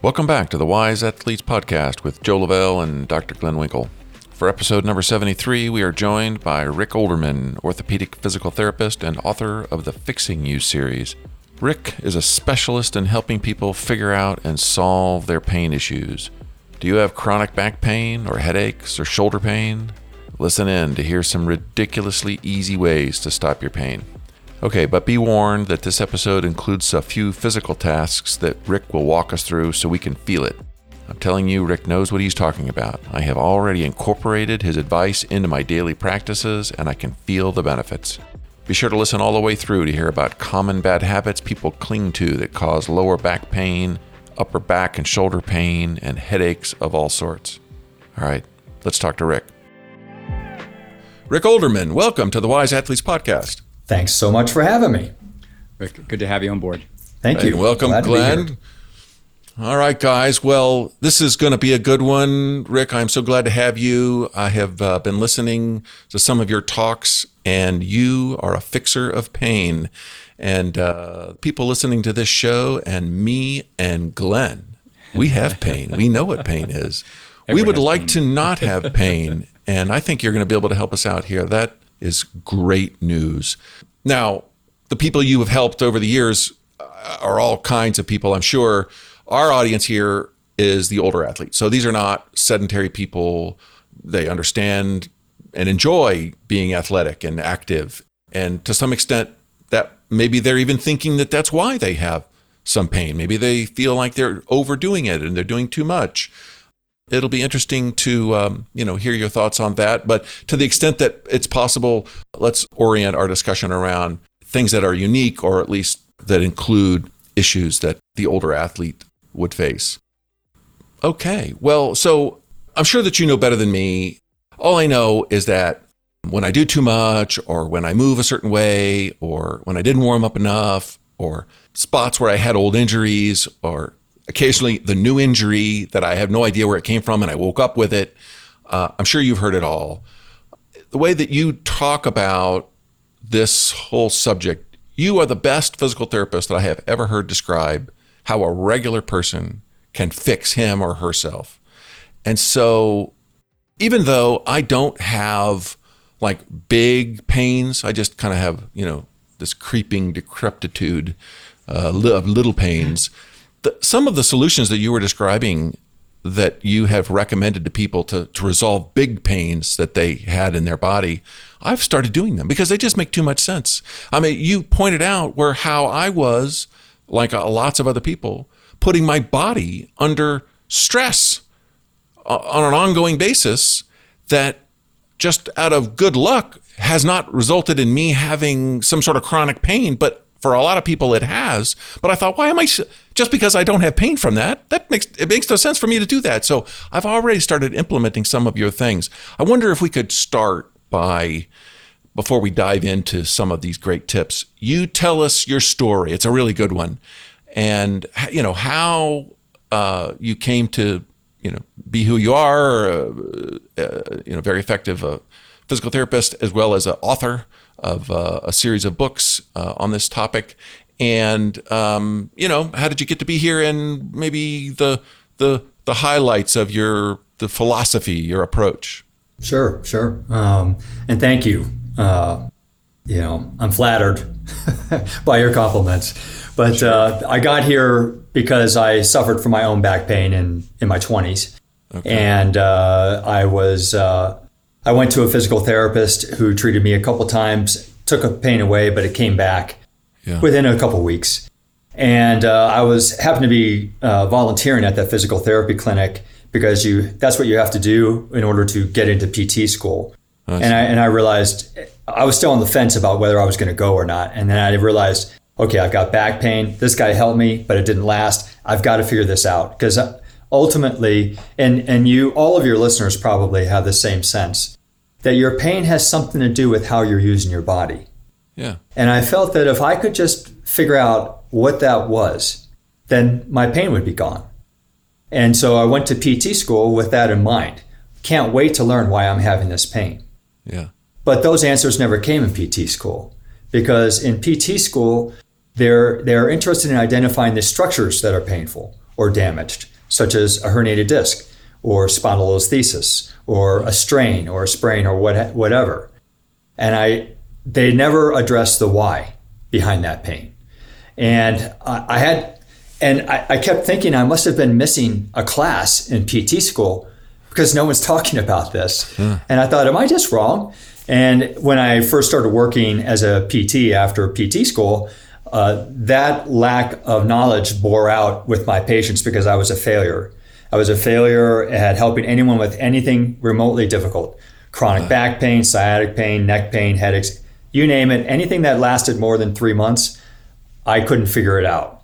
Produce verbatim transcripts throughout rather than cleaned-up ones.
Welcome back to the Wise Athletes Podcast with Joe Lavelle and Doctor Glenn Winkle. For episode number seventy-three, we are joined by Rick Olderman, orthopedic physical therapist and author of the Fixing You series. Rick is a specialist in helping people figure out and solve their pain issues. Do you have chronic back pain or headaches or shoulder pain? Listen in to hear some ridiculously easy ways to stop your pain. Okay, but be warned that this episode includes a few physical tasks that Rick will walk us through so we can feel it. I'm telling you, Rick knows what he's talking about. I have already incorporated his advice into my daily practices, and I can feel the benefits. Be sure to listen all the way through to hear about common bad habits people cling to that cause lower back pain, upper back and shoulder pain, and headaches of all sorts. All right, let's talk to Rick. Rick Olderman, welcome to the Wise Athletes Podcast. Thanks so much for having me. Rick, good to have you on board. Thank you. Hey, welcome, Glad Glenn. All right, guys. Well, this is going to be a good one. Rick, I'm so glad to have you. I have uh, been listening to some of your talks, and you are a fixer of pain. And uh, people listening to this show and me and Glenn, we have pain. We know what pain is. Everyone we would like pain. to not have pain. And I think you're going to be able to help us out here. That is great news. Now, the people you have helped over the years are all kinds of people, I'm sure. Our audience here is the older athletes. So these are not sedentary people. They understand and enjoy being athletic and active. And to some extent, that maybe they're even thinking that that's why they have some pain. Maybe they feel like they're overdoing it and they're doing too much. It'll be interesting to um, you know, hear your thoughts on that. But to the extent that it's possible, let's orient our discussion around things that are unique, or at least that include issues that the older athlete would face. Okay, well, so I'm sure that you know better than me. All I know is that when I do too much, or when I move a certain way, or when I didn't warm up enough, or spots where I had old injuries, or occasionally the new injury that I have no idea where it came from and I woke up with it. Uh, I'm sure you've heard it all. The way that you talk about this whole subject, you are the best physical therapist that I have ever heard describe how a regular person can fix him or herself. And so even though I don't have like big pains, I just kind of have, you know, this creeping decrepitude uh, of little pains. The, some of the solutions that you were describing that you have recommended to people to, to resolve big pains that they had in their body, I've started doing them because they just make too much sense. I mean, you pointed out where how I was, like uh, lots of other people, putting my body under stress uh, on an ongoing basis that just out of good luck has not resulted in me having some sort of chronic pain, but for a lot of people, it has. But I thought, why am I, just because I don't have pain from that, that makes, it makes no sense for me to do that. So I've already started implementing some of your things. I wonder if we could start by, before we dive into some of these great tips, you tell us your story. It's a really good one. And, you know, how uh, you came to, you know, be who you are, uh, uh, you know, very effective uh, physical therapist, as well as an author of uh, a series of books uh, on this topic. And, um, you know, how did you get to be here, and maybe the the the highlights of your the philosophy, your approach? Sure, sure. Um, and thank you. Uh, you know, I'm flattered by your compliments. But uh, I got here because I suffered from my own back pain in, in my twenties. Okay. And uh, I was... Uh, I went to a physical therapist who treated me a couple times, took a pain away, but it came back yeah. within a couple weeks. And uh, I was happened to be uh, volunteering at that physical therapy clinic because you that's what you have to do in order to get into P T school. Nice. And I and I realized I was still on the fence about whether I was going to go or not. And then I realized, okay, I've got back pain. This guy helped me, but it didn't last. I've got to figure this out, because ultimately, and and you all of your listeners probably have the same sense, that your pain has something to do with how you're using your body. Yeah. And I felt that if I could just figure out what that was, then my pain would be gone. And so I went to P T school with that in mind. Can't wait to learn why I'm having this pain. Yeah. But those answers never came in P T school, because in P T school, they're they're interested in identifying the structures that are painful, or damaged, such as a herniated disc or spondylolisthesis or a strain or a sprain or what, whatever. And I, they never addressed the why behind that pain. And I, I had, and I, I kept thinking I must have been missing a class in P T school because no one's talking about this. Mm. And I thought, am I just wrong? And when I first started working as a P T after P T school, uh, that lack of knowledge bore out with my patients because I was a failure. I was a failure at helping anyone with anything remotely difficult. Chronic uh. back pain, sciatic pain, neck pain, headaches, you name it. Anything that lasted more than three months, I couldn't figure it out.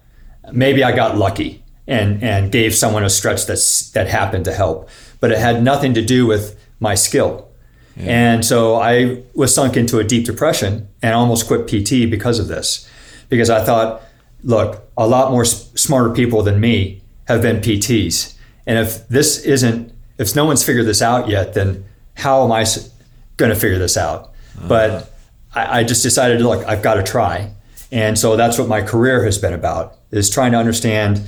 Maybe I got lucky and, and gave someone a stretch that's, that happened to help, but it had nothing to do with my skill. Yeah. And so I was sunk into a deep depression and almost quit P T because of this, because I thought, look, a lot more s- smarter people than me have been P Ts. And if this isn't, if no one's figured this out yet, then how am I s- going to figure this out? Uh-huh. But I, I just decided, look, I've got to try. And so that's what my career has been about, is trying to understand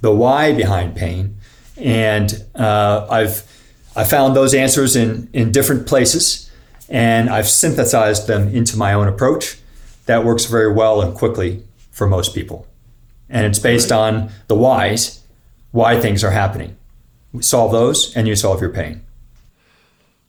the why behind pain. And uh, I've I found those answers in, in different places, and I've synthesized them into my own approach that works very well and quickly for most people. And it's based on the whys, why things are happening. Solve those and you solve your pain.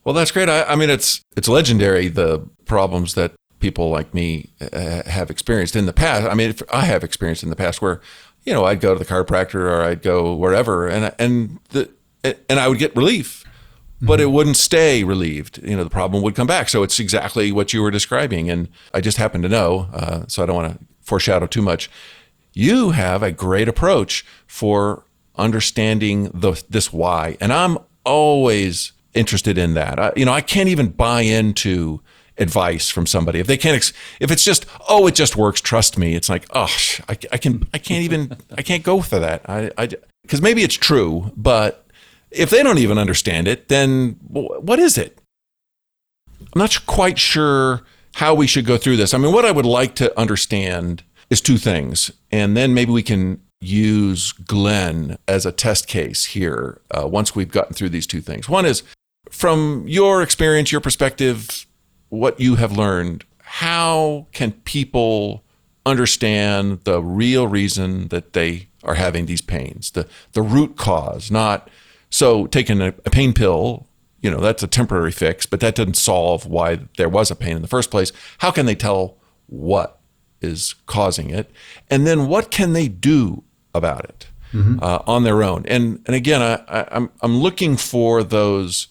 Well, that's great. I, I mean, it's it's legendary, the problems that people like me uh, have experienced in the past. I mean, if I have experienced in the past where, you know, I'd go to the chiropractor or I'd go wherever, and and the and I would get relief. But it wouldn't stay relieved. You know, the problem would come back. So it's exactly what you were describing. And I just happen to know, uh, so I don't want to foreshadow too much. You have a great approach for understanding the, this why. And I'm always interested in that. I, you know, I can't even buy into advice from somebody. If they can't, ex- if it's just, oh, it just works, trust me. It's like, oh, I, I can, I can't even, I can't go for that. I, I, 'cause maybe it's true, but if they don't even understand it, then what is it? I'm not quite sure how we should go through this. I mean, what I would like to understand is two things, and then maybe we can use Glenn as a test case here uh, once we've gotten through these two things. One is, from your experience, your perspective, what you have learned, how can people understand the real reason that they are having these pains, the, the root cause, not... So taking a pain pill, you know, that's a temporary fix, but that doesn't solve why there was a pain in the first place. How can they tell what is causing it? And then what can they do about it mm-hmm. uh, on their own? And and again, I, I, I'm I'm looking for those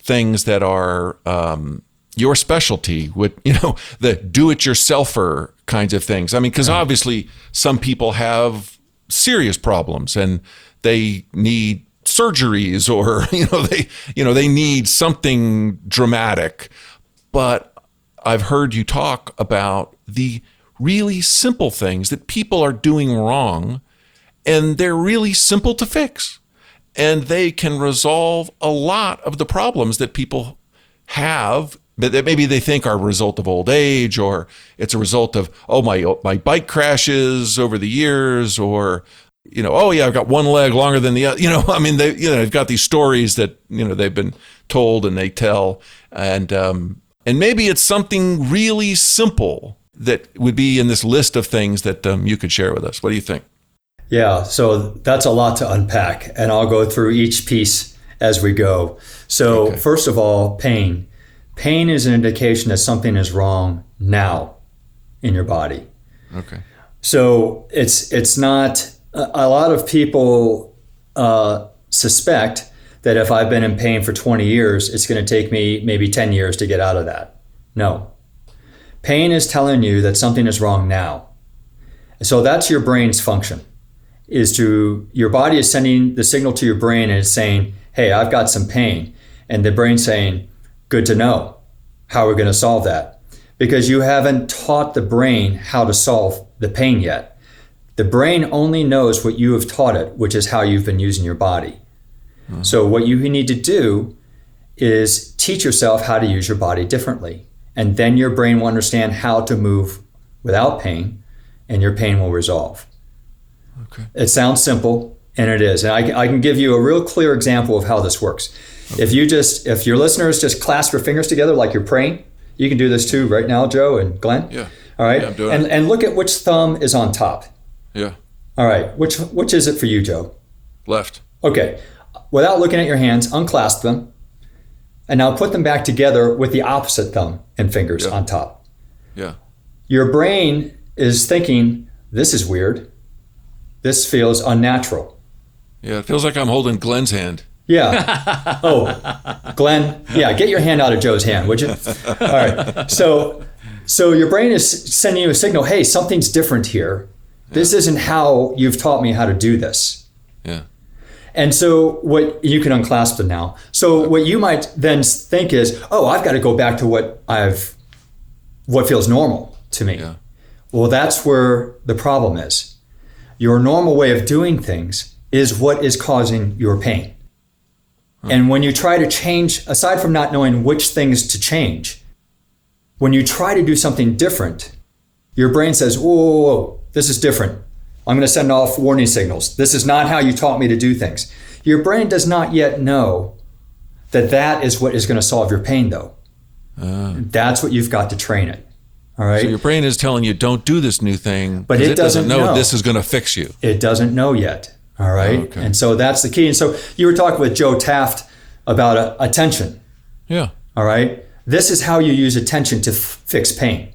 things that are um, your specialty, with, you know, the do-it-yourselfer kinds of things. I mean, because right. obviously some people have serious problems and they need surgeries, or you know they you know they need something dramatic, but I've heard you talk about the really simple things that people are doing wrong, and they're really simple to fix, and they can resolve a lot of the problems that people have that maybe they think are a result of old age, or it's a result of oh my my bike crashes over the years, or you know, oh yeah, I've got one leg longer than the other. You know, I mean, they, you know, they've got these stories that, you know, they've been told and they tell, and um, and maybe it's something really simple that would be in this list of things that um, you could share with us. What do you think? Yeah, so that's a lot to unpack, and I'll go through each piece as we go. So okay. First of all, pain. Pain is an indication that something is wrong now in your body. Okay. So it's it's not. A lot of people uh, suspect that if I've been in pain for twenty years, it's going to take me maybe ten years to get out of that. No. Pain is telling you that something is wrong now. So that's your brain's function, is to, your body is sending the signal to your brain and it's saying, hey, I've got some pain. And the brain's saying, good to know. How are we going to solve that? Because you haven't taught the brain how to solve the pain yet. The brain only knows what you have taught it, which is how you've been using your body. Mm-hmm. So what you need to do is teach yourself how to use your body differently. And then your brain will understand how to move without pain, and your pain will resolve. Okay. It sounds simple, And it is. And I, I can give you a real clear example of how this works. Okay. If you just, if your listeners just clasp your fingers together like you're praying, you can do this too right now, Joe and Glenn. Yeah. All right. Yeah, I'm doing and it. And look at which thumb is on top. Yeah. All right. Which which is it for you, Joe? Left. Okay. Without looking at your hands, unclasp them, and now put them back together with the opposite thumb and fingers yeah. on top. Yeah. Your brain is thinking, this is weird. This feels unnatural. Yeah, it feels like I'm holding Glenn's hand. Yeah. Oh, Glenn. Yeah, get your hand out of Joe's hand, would you? All right. So, so your brain is sending you a signal, hey, something's different here. Yeah. This isn't how you've taught me how to do this. Yeah. And so what you can unclasp them now. So what you might then think is, oh, I've got to go back to what I've, what feels normal to me. Yeah. Well, that's where the problem is. Your normal way of doing things is what is causing your pain. Huh. And when you try to change, aside from not knowing which things to change, when you try to do something different, your brain says, whoa, whoa, whoa, this is different. I'm going to send off warning signals. This is not how you taught me to do things. Your brain does not yet know that that is what is going to solve your pain, though. Uh, That's what you've got to train it. All right. So your brain is telling you, don't do this new thing, but it, it doesn't, doesn't know, know this is going to fix you. It doesn't know yet. All right. Oh, okay. And so that's the key. And so you were talking with Joe Taft about uh, attention. Yeah. All right. This is how you use attention to f- fix pain.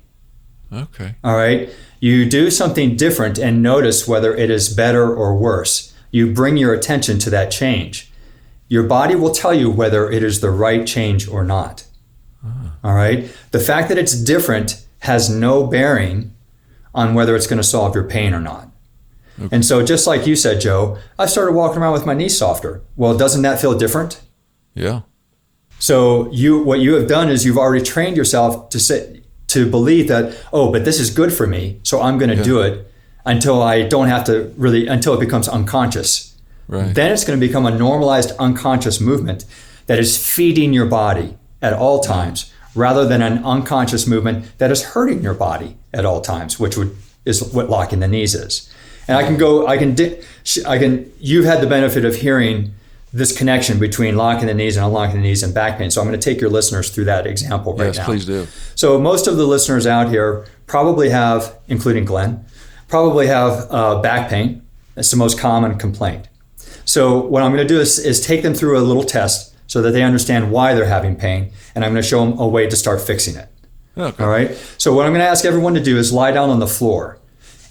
Okay. All right. You do something different and notice whether it is better or worse. You bring your attention to that change. Your body will tell you whether it is the right change or not. Uh-huh. All right. The fact that it's different has no bearing on whether it's going to solve your pain or not. Okay. And so just like you said, Joe, I started walking around with my knees softer. Well, doesn't that feel different? Yeah. So you, what you have done is you've already trained yourself to sit, to believe that, oh, but this is good for me, so I'm going to yeah. do it until I don't have to really, until it becomes unconscious. Right. Then it's going to become a normalized unconscious movement that is feeding your body at all times, rather than an unconscious movement that is hurting your body at all times, which would is what locking the knees is. And I can go, I can, di- I can. You've had the benefit of hearing this connection between locking the knees and unlocking the knees and back pain. So I'm going to take your listeners through that example right yes, now. Yes, please do. So most of the listeners out here probably have, including Glenn, probably have uh, back pain. It's the most common complaint. So what I'm going to do is, is take them through a little test so that they understand why they're having pain. And I'm going to show them a way to start fixing it. Okay. All right. So what I'm going to ask everyone to do is lie down on the floor.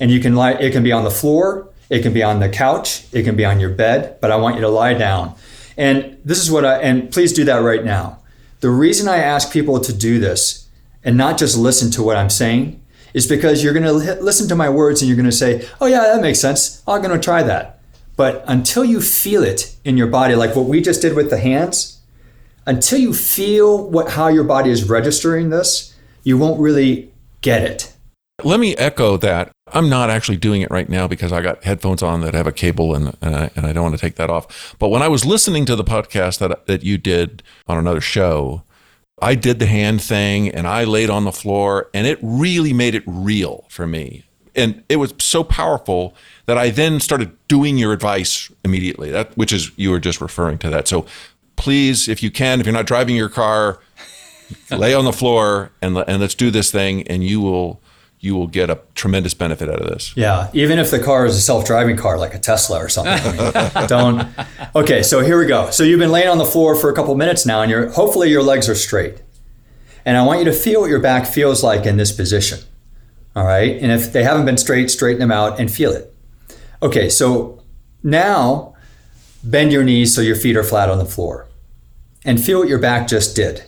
And you can lie, it can be on the floor, it can be on the couch, it can be on your bed, but I want you to lie down. And this is what I, and please do that right now. The reason I ask people to do this and not just listen to what I'm saying is because you're gonna li- listen to my words and you're gonna say, oh yeah, that makes sense, I'm gonna try that. But until you feel it in your body, like what we just did with the hands, until you feel what how your body is registering this, you won't really get it. Let me echo that. I'm not actually doing it right now because I got headphones on that have a cable and and I, and I don't want to take that off. But when I was listening to the podcast that that you did on another show, I did the hand thing and I laid on the floor and it really made it real for me. And it was so powerful that I then started doing your advice immediately, that which is you were just referring to that. So please, if you can, if you're not driving your car, lay on the floor and and let's do this thing and you will... you will get a tremendous benefit out of this. Yeah, even if the car is a self-driving car, like a Tesla or something. I mean, don't. Okay, so here we go. So you've been laying on the floor for a couple minutes now, and you're hopefully your legs are straight. And I want you to feel what your back feels like in this position. All right, and if they haven't been straight, straighten them out and feel it. Okay, so now bend your knees so your feet are flat on the floor. And feel what your back just did.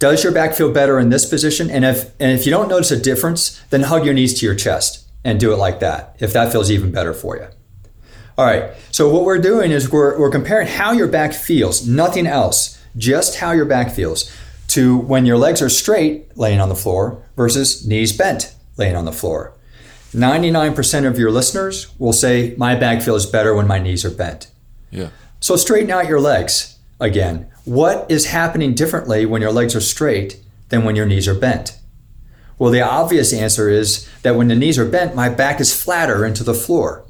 Does your back feel better in this position? And if and if you don't notice a difference, then hug your knees to your chest and do it like that, if that feels even better for you. All right, so what we're doing is we're, we're comparing how your back feels, nothing else, just how your back feels, to when your legs are straight, laying on the floor, versus knees bent, laying on the floor. ninety-nine percent of your listeners will say, my back feels better when my knees are bent. Yeah. So straighten out your legs again. What is happening differently when your legs are straight than when your knees are bent? Well, the obvious answer is that when the knees are bent, my back is flatter into the floor.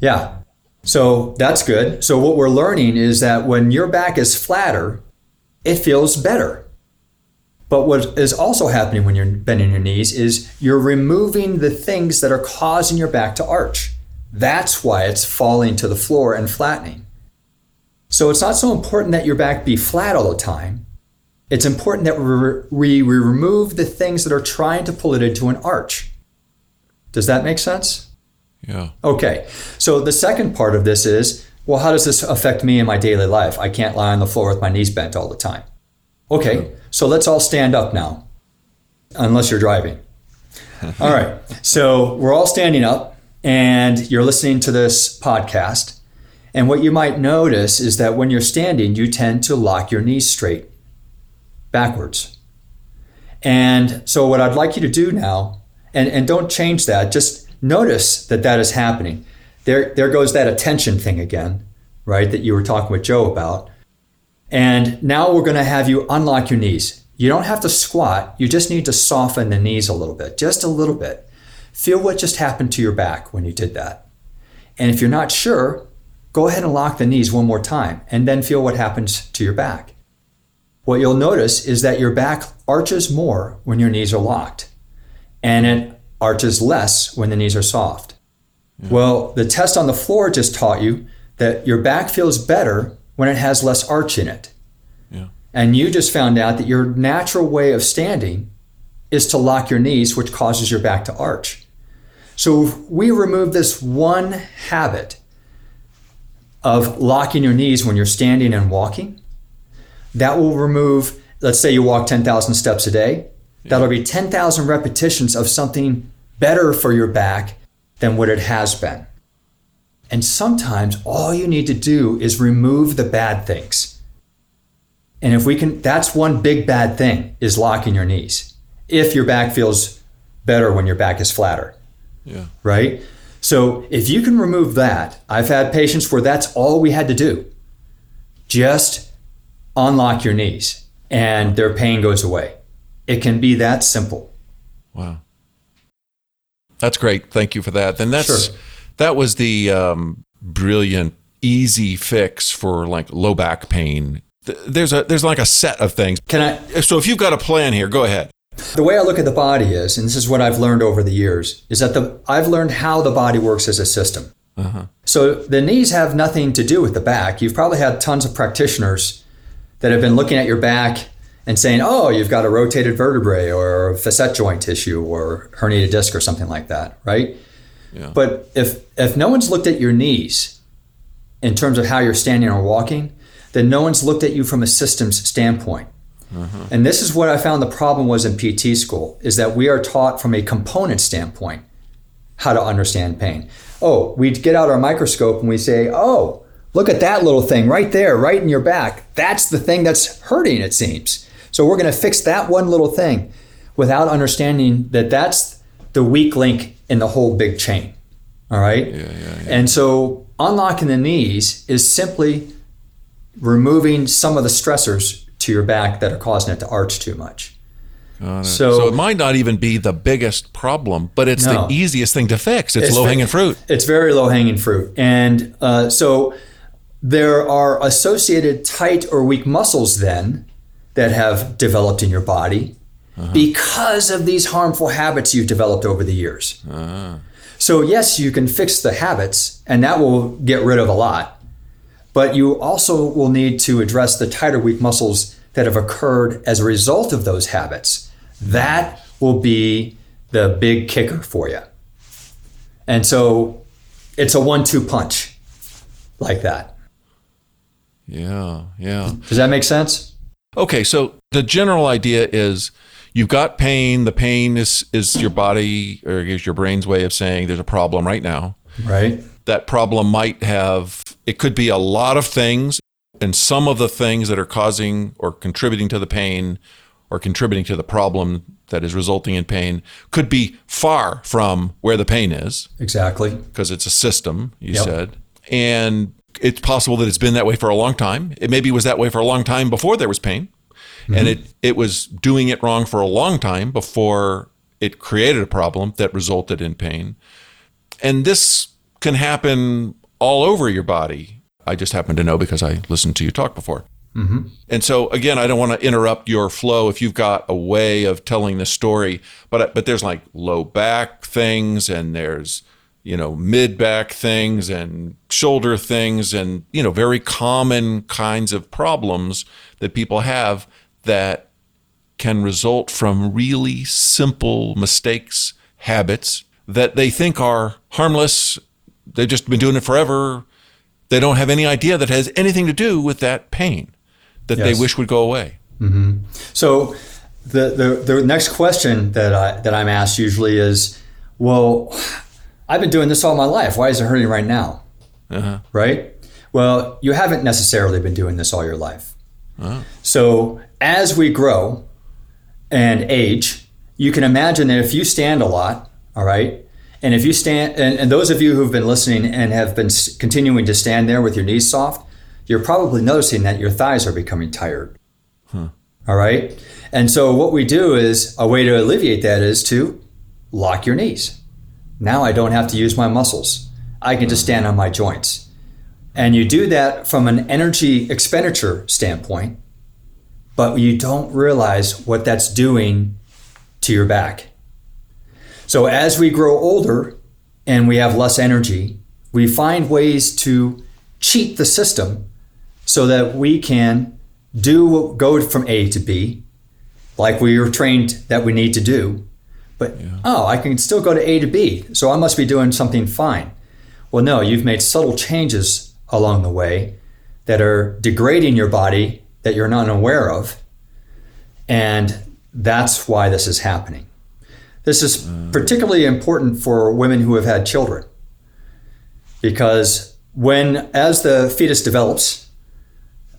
Yeah, So that's good. So what we're learning is that when your back is flatter, it feels better. But what is also happening when you're bending your knees is you're removing the things that are causing your back to arch. That's why it's falling to the floor and flattening. So it's not so important that your back be flat all the time. It's important that we, we remove the things that are trying to pull it into an arch. Does that make sense? Yeah. Okay. So the second part of this is, well, how does this affect me in my daily life? I can't lie on the floor with my knees bent all the time. Okay. Yeah. So let's all stand up now, unless you're driving. All right. So we're all standing up and you're listening to this podcast. And what you might notice is that when you're standing, you tend to lock your knees straight backwards. And so what I'd like you to do now, and, and don't change that, just notice that that is happening. There, there goes that attention thing again, right, that you were talking with Joe about. And now we're going to have you unlock your knees. You don't have to squat. You just need to soften the knees a little bit, just a little bit. Feel what just happened to your back when you did that. And if you're not sure, go ahead and lock the knees one more time and then feel what happens to your back. What you'll notice is that your back arches more when your knees are locked, and it arches less when the knees are soft. Mm. Well, the test on the floor just taught you that your back feels better when it has less arch in it. Yeah. And you just found out that your natural way of standing is to lock your knees, which causes your back to arch. So if we remove this one habit of locking your knees when you're standing and walking, that will remove, let's say you walk ten thousand steps a day. Yeah. That'll be ten thousand repetitions of something better for your back than what it has been. And sometimes all you need to do is remove the bad things. And if we can, that's one big bad thing, is locking your knees. If your back feels better when your back is flatter. Yeah. Right? So if you can remove that, I've had patients where that's all we had to do. Just unlock your knees and their pain goes away. It can be that simple. Wow. That's great. Thank you for that. Then that's sure. That was the um, brilliant, easy fix for like low back pain. There's a there's like a set of things. Can I? So if you've got a plan here, go ahead. The way I look at the body is, and this is what I've learned over the years, is that the I've learned how the body works as a system. Uh-huh. So the knees have nothing to do with the back. You've probably had tons of practitioners that have been looking at your back and saying, oh, you've got a rotated vertebrae or a facet joint tissue or herniated disc or something like that, right? Yeah. But if if no one's looked at your knees in terms of how you're standing or walking, then no one's looked at you from a systems standpoint. Uh-huh. And this is what I found the problem was in P T school, is that we are taught from a component standpoint how to understand pain. Oh, we get out our microscope and we say, oh, look at that little thing right there, right in your back. That's the thing that's hurting, it seems. So we're going to fix that one little thing without understanding that that's the weak link in the whole big chain. All right. Yeah, yeah, yeah. And so unlocking the knees is simply removing some of the stressors to your back that are causing it to arch too much. So, so it might not even be the biggest problem, but it's no, the easiest thing to fix. It's, it's low-hanging fruit. It's very low-hanging fruit. And uh, so there are associated tight or weak muscles then that have developed in your body, uh-huh, because of these harmful habits you've developed over the years. Uh-huh. So yes, you can fix the habits and that will get rid of a lot, but you also will need to address the tight or weak muscles that have occurred as a result of those habits. That will be the big kicker for you. And so it's a one two punch like that. Yeah, yeah. Does that make sense? Okay, so the general idea is you've got pain. The pain is is your body, or is your brain's way of saying there's a problem right now. Right. That problem might have, it could be a lot of things, and some of the things that are causing or contributing to the pain or contributing to the problem that is resulting in pain could be far from where the pain is. Exactly. Because it's a system, you yep. said. And it's possible that it's been that way for a long time. It maybe was that way for a long time before there was pain. Mm-hmm. And it, it was doing it wrong for a long time before it created a problem that resulted in pain. And this can happen all over your body. I just happen to know because I listened to you talk before. Mm-hmm. And so again, I don't want to interrupt your flow if you've got a way of telling the story, but but there's like low back things, and there's, you know, mid back things and shoulder things, and, you know, very common kinds of problems that people have that can result from really simple mistakes, habits that they think are harmless. They've just been doing it forever. They don't have any idea that has anything to do with that pain that yes. they wish would go away. Mm-hmm. So the, the the next question that I that I'm asked usually is, well, I've been doing this all my life. Why is it hurting right now? Uh-huh. Right? Well, you haven't necessarily been doing this all your life. Uh-huh. So as we grow and age, you can imagine that if you stand a lot, all right, and if you stand, and, and those of you who've been listening and have been continuing to stand there with your knees soft, you're probably noticing that your thighs are becoming tired. Huh. All right. And so what we do is, a way to alleviate that is to lock your knees. Now I don't have to use my muscles. I can just stand on my joints. And you do that from an energy expenditure standpoint, but you don't realize what that's doing to your back. So as we grow older and we have less energy, we find ways to cheat the system so that we can do go from A to B, like we were trained that we need to do. But, yeah. oh, I can still go to A to B, so I must be doing something fine. Well, no, you've made subtle changes along the way that are degrading your body that you're not aware of. And that's why this is happening. This is uh, particularly important for women who have had children, because when, as the fetus develops,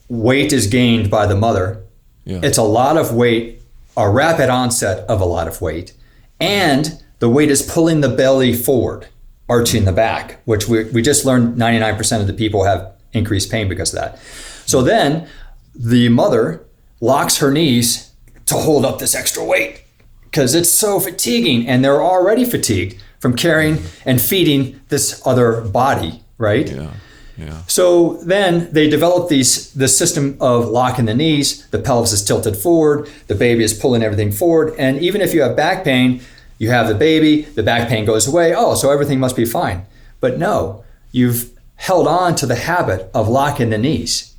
weight is gained by the mother. Yeah. It's a lot of weight, a rapid onset of a lot of weight. And the weight is pulling the belly forward, arching the back, which we, we just learned ninety-nine percent of the people have increased pain because of that. So then the mother locks her knees to hold up this extra weight because it's so fatiguing, and they're already fatigued from carrying and feeding this other body, right? Yeah, yeah. So then they develop these the system of locking the knees, the pelvis is tilted forward, the baby is pulling everything forward, and even if you have back pain, you have the baby, the back pain goes away, oh, so everything must be fine. But no, you've held on to the habit of locking the knees,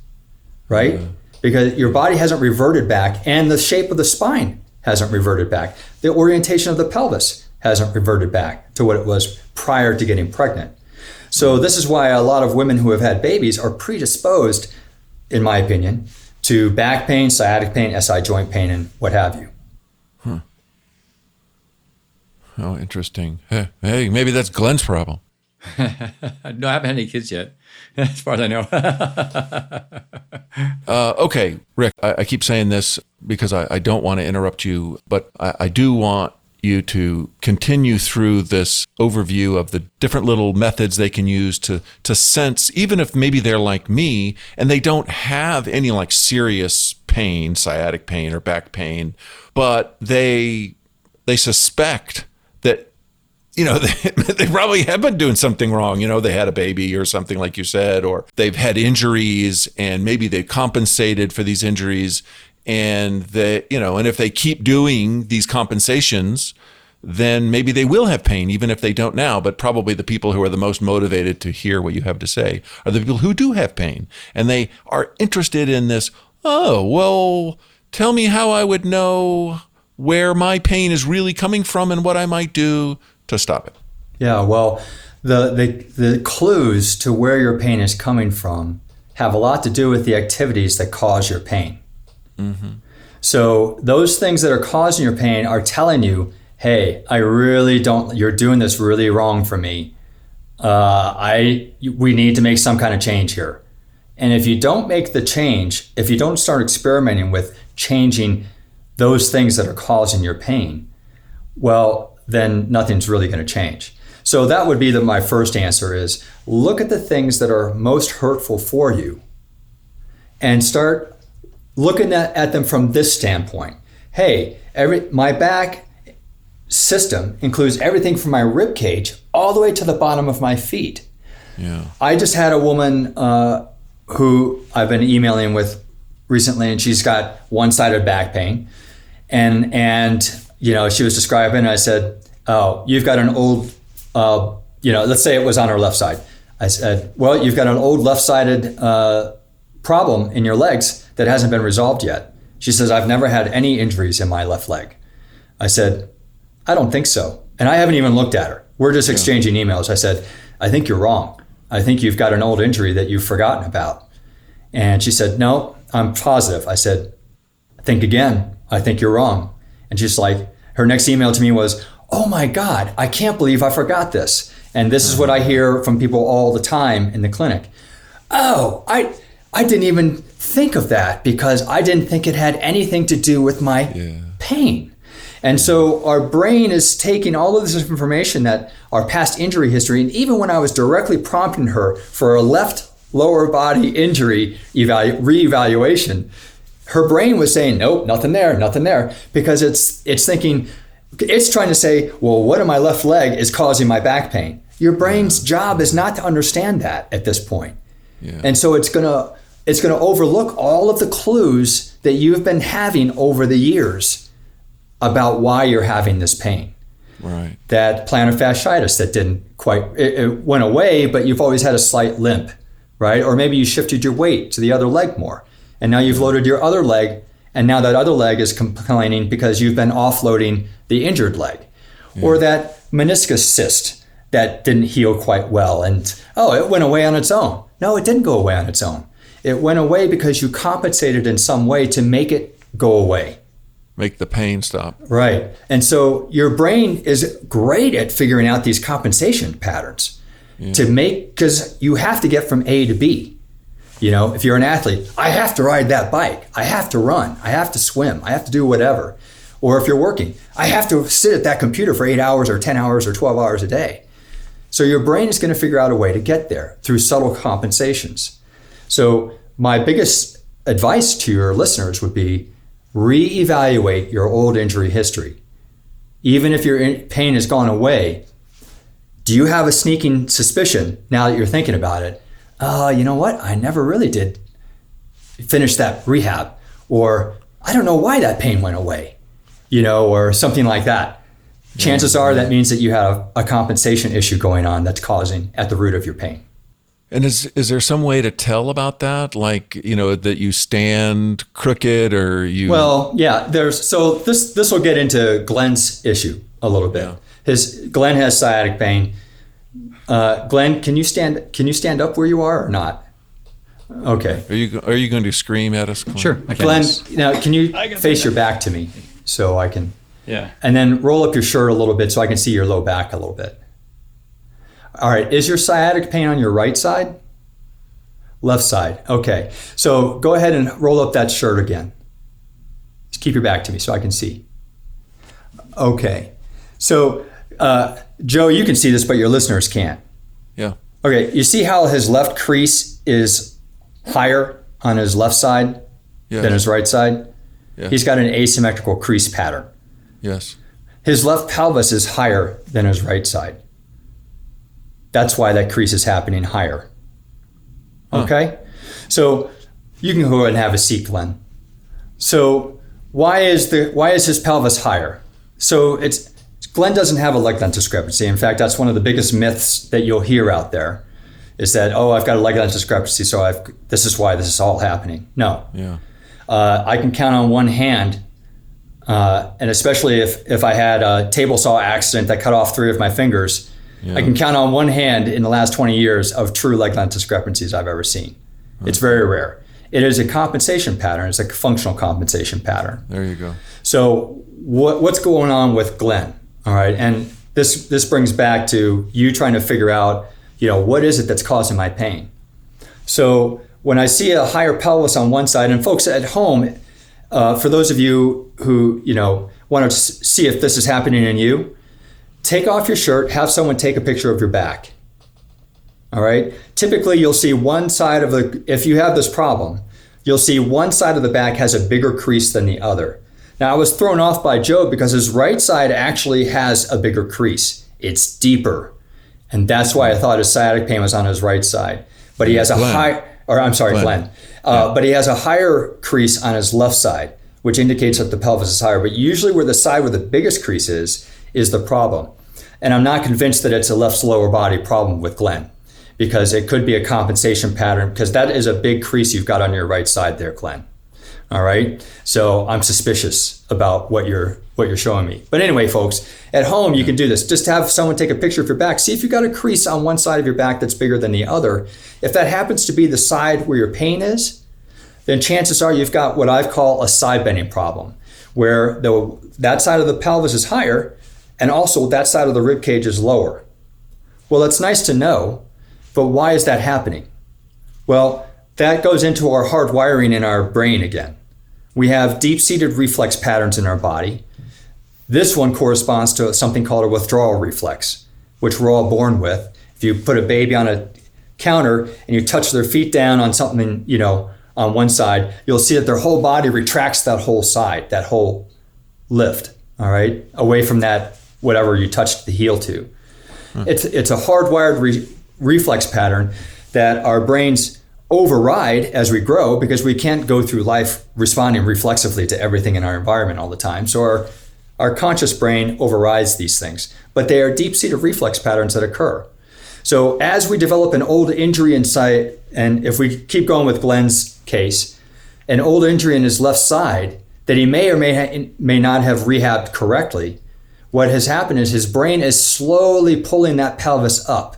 right? Yeah. Because your body hasn't reverted back, and the shape of the spine hasn't reverted back. The orientation of the pelvis hasn't reverted back to what it was prior to getting pregnant. So this is why a lot of women who have had babies are predisposed, in my opinion, to back pain, sciatic pain, S I joint pain, and what have you. Huh. Oh, interesting. Hey, hey, maybe that's Glenn's problem. No, I haven't had any kids yet, as far as I know. uh, okay, Rick, I, I keep saying this because I, I don't want to interrupt you, but I, I do want you to continue through this overview of the different little methods they can use to to sense, even if maybe they're like me and they don't have any like serious pain, sciatic pain or back pain, but they they suspect that, you know, they, they probably have been doing something wrong. You know, they had a baby or something like you said, or they've had injuries and maybe they've compensated for these injuries. And they, you know, and if they keep doing these compensations, then maybe they will have pain, even if they don't now. But probably the people who are the most motivated to hear what you have to say are the people who do have pain. And they are interested in this, oh, well, tell me how I would know where my pain is really coming from and what I might do to stop it. Yeah, well, the, the the clues to where your pain is coming from have a lot to do with the activities that cause your pain. Mm-hmm. So those things that are causing your pain are telling you, hey, I really don't, you're doing this really wrong for me. Uh, I we need to make some kind of change here. And if you don't make the change, if you don't start experimenting with changing those things that are causing your pain, well, then nothing's really going to change. So that would be the, my first answer is, look at the things that are most hurtful for you and start looking at, at them from this standpoint. Hey, every my back system includes everything from my rib cage all the way to the bottom of my feet. Yeah. I just had a woman uh, who I've been emailing with recently, and she's got one-sided back pain. And, and you know, she was describing, I said, oh, you've got an old, uh, you know, let's say it was on her left side. I said, well, you've got an old left-sided uh, problem in your legs that hasn't been resolved yet. She says, I've never had any injuries in my left leg. I said, I don't think so. And I haven't even looked at her. We're just exchanging yeah. emails. I said, I think you're wrong. I think you've got an old injury that you've forgotten about. And she said, no, I'm positive. I said, think again. I think you're wrong. And she's like, her next email to me was, oh my God, I can't believe I forgot this. And this is what I hear from people all the time in the clinic. Oh, I I didn't even think of that because I didn't think it had anything to do with my yeah. pain. And so our brain is taking all of this information, that our past injury history, and even when I was directly prompting her for a left lower body injury evalu- reevaluation, her brain was saying, nope, nothing there, nothing there, because it's it's thinking, it's trying to say, well, what in my left leg is causing my back pain? Your brain's job is not to understand that at this point. Yeah. And so it's gonna it's gonna overlook all of the clues that you've been having over the years about why you're having this pain. Right. That plantar fasciitis that didn't quite, it, it went away, but you've always had a slight limp, right? Or maybe you shifted your weight to the other leg more, and now you've loaded your other leg, and now that other leg is complaining because you've been offloading the injured leg. Yeah. Or that meniscus cyst that didn't heal quite well, and oh, it went away on its own. No, it didn't go away on its own. It went away because you compensated in some way to make it go away. Make the pain stop. Right. And so your brain is great at figuring out these compensation patterns yeah. to make, because you have to get from A to B. You know, if you're an athlete, I have to ride that bike. I have to run. I have to swim. I have to do whatever. Or if you're working, I have to sit at that computer for eight hours or ten hours or twelve hours a day. So your brain is going to figure out a way to get there through subtle compensations. So my biggest advice to your listeners would be, reevaluate your old injury history. Even if your in- pain has gone away, do you have a sneaking suspicion now that you're thinking about it? Uh, you know what? I never really did finish that rehab, or I don't know why that pain went away, you know, or something like that. Yeah. Chances are that means that you have a compensation issue going on that's causing at the root of your pain. And is is there some way to tell about that? Like, you know, that you stand crooked or you... Well, yeah, there's, so this this will get into Glenn's issue a little bit. Yeah. His Glenn has sciatic pain. Uh, Glenn, can you stand can you stand up where you are or not? Okay. Are you are you going to scream at us, Glenn? Sure. Glenn, now can you face your back to me so I can... Yeah. And then roll up your shirt a little bit so I can see your low back a little bit. All right, is your sciatic pain on your right side? Left side, okay. So go ahead and roll up that shirt again. Just keep your back to me so I can see. Okay, so uh, Joe, you can see this, but your listeners can't. Yeah. Okay, you see how his left crease is higher on his left side yeah. than his right side? Yeah. He's got an asymmetrical crease pattern. Yes. His left pelvis is higher than his right side. That's why that crease is happening higher. Okay? Huh. So you can go ahead and have a seat, Glenn. So why is the why is his pelvis higher? So it's Glenn doesn't have a leg length discrepancy. In fact, that's one of the biggest myths that you'll hear out there is that, oh, I've got a leg length discrepancy, so I've this is why this is all happening. No. Yeah. Uh, I can count on one hand. Uh, and especially if, if I had a table saw accident that cut off three of my fingers, yeah. I can count on one hand in the last twenty years of true leg length discrepancies I've ever seen. Right. It's very rare. It is a compensation pattern. It's a functional compensation pattern. There you go. So what, what's going on with Glenn? All right. And this this brings back to you trying to figure out, you know, what is it that's causing my pain? So when I see a higher pelvis on one side, and folks at home, uh, for those of you who, you know, want to see if this is happening in you, take off your shirt, have someone take a picture of your back. All right. Typically, you'll see one side of the, if you have this problem, you'll see one side of the back has a bigger crease than the other. Now, I was thrown off by Joe because his right side actually has a bigger crease. It's deeper. And that's why I thought his sciatic pain was on his right side. But he has a Glenn. high, or I'm sorry, Glenn. Glenn. Uh, yeah. But he has a higher crease on his left side, which indicates that the pelvis is higher. But usually where the side with the biggest crease is, is the problem. And I'm not convinced that it's a left lower body problem with Glenn, because it could be a compensation pattern, because that is a big crease you've got on your right side there, Glenn. All right. So I'm suspicious about what you're what you're showing me. But anyway, folks, at home, you can do this. Just have someone take a picture of your back. See if you've got a crease on one side of your back that's bigger than the other. If that happens to be the side where your pain is, then chances are you've got what I call a side bending problem, where the, that side of the pelvis is higher and also that side of the rib cage is lower. Well, it's nice to know, but why is that happening? Well, that goes into our hard wiring in our brain again. We have deep-seated reflex patterns in our body. This one corresponds to something called a withdrawal reflex, which we're all born with. If you put a baby on a counter and you touch their feet down on something, you know, on one side, you'll see that their whole body retracts that whole side, that whole lift, all right, away from that whatever you touched the heel to. Mm. It's it's a hardwired re- reflex pattern that our brains override as we grow, because we can't go through life responding reflexively to everything in our environment all the time. So our Our conscious brain overrides these things, but they are deep-seated reflex patterns that occur. So as we develop an old injury in sight, and if we keep going with Glenn's case, an old injury in his left side that he may or may, ha- may not have rehabbed correctly, what has happened is his brain is slowly pulling that pelvis up,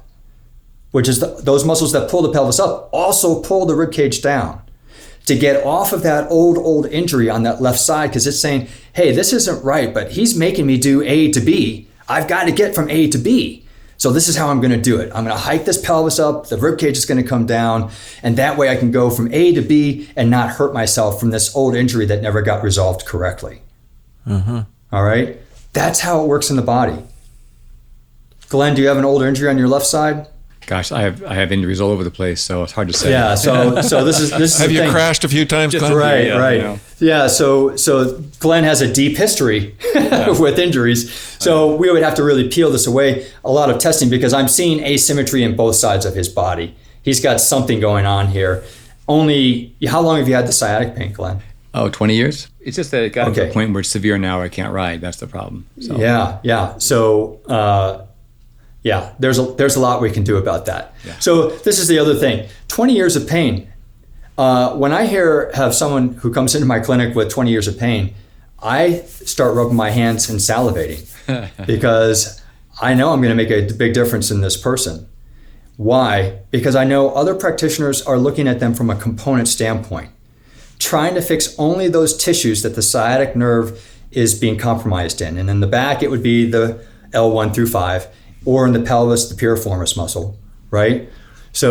which is the, those muscles that pull the pelvis up also pull the ribcage down, to get off of that old, old injury on that left side, because it's saying, hey, this isn't right, but he's making me do A to B. I've got to get from A to B. So this is how I'm going to do it. I'm going to hike this pelvis up, the ribcage is going to come down, and that way I can go from A to B and not hurt myself from this old injury that never got resolved correctly. Mm-hmm. All right? That's how it works in the body. Glenn, do you have an older injury on your left side? Gosh, I have I have injuries all over the place, so it's hard to say. Yeah, so so this is this is have you thing. crashed a few times? Just, right, yeah, right, you know. yeah. So so Glenn has a deep history yeah. with injuries. So we would have to really peel this away. A lot of testing, because I'm seeing asymmetry in both sides of his body. He's got something going on here. Only how long have you had the sciatic pain, Glenn? Oh, twenty years. It's just that it got okay. to the point where it's severe now, where I can't ride. That's the problem. So. Yeah, yeah. So. Uh, Yeah, there's a there's a lot we can do about that. Yeah. So this is the other thing. twenty years of pain. Uh, when I hear have someone who comes into my clinic with twenty years of pain, I start rubbing my hands and salivating because I know I'm going to make a big difference in this person. Why? Because I know other practitioners are looking at them from a component standpoint, trying to fix only those tissues that the sciatic nerve is being compromised in. And in the back, it would be the L one through five. Or in the pelvis, the piriformis muscle, right? So,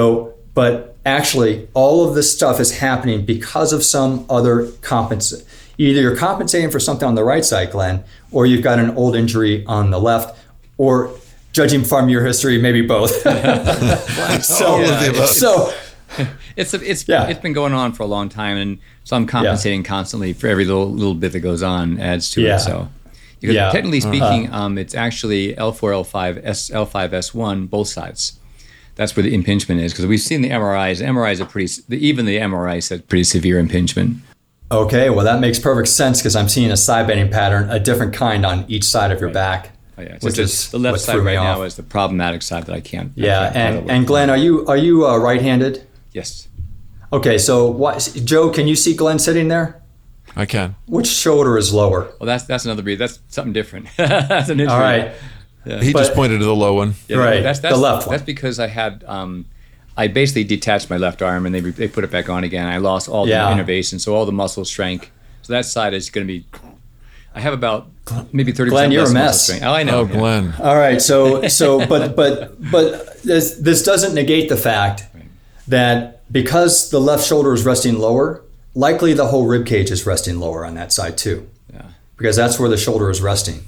but actually all of this stuff is happening because of some other compensation. Either you're compensating for something on the right side, Glenn, or you've got an old injury on the left, or judging from your history, maybe both. so, yeah, so it's, it's, it's, yeah. it's been going on for a long time. And so I'm compensating yeah. constantly for every little, little bit that goes on, adds to yeah. it, so. Because yeah. technically speaking, uh-huh. um, it's actually L four, L five, S, L five, S one, both sides. That's where the impingement is. Because we've seen the M R Is. M R Is are pretty, even the M R Is have pretty severe impingement. Okay, well that makes perfect sense, because I'm seeing a side bending pattern, a different kind on each side of your right. back. Oh, yeah. Which is the left side right now is the problematic side that I can't. Yeah, I can't and and Glenn, are you are you uh, right-handed? Yes. Okay, so what, Joe, can you see Glenn sitting there? I can. Which shoulder is lower? Well, that's that's another breed. That's something different. That's an injury. All right. Yeah. He but, just pointed to the low one. Yeah, right. That's, that's, the left that's, one. That's because I had, um, I basically detached my left arm and they they put it back on again. I lost all yeah. the innervation, so all the muscles shrank. So that side is going to be. I have about maybe thirty percent Glenn, you're less a mess. Muscle strength. Oh, I know. Oh, Glenn. Yeah. All right. So so but but but this this doesn't negate the fact that because the left shoulder is resting lower. Likely the whole rib cage is resting lower on that side too, yeah. because that's where the shoulder is resting,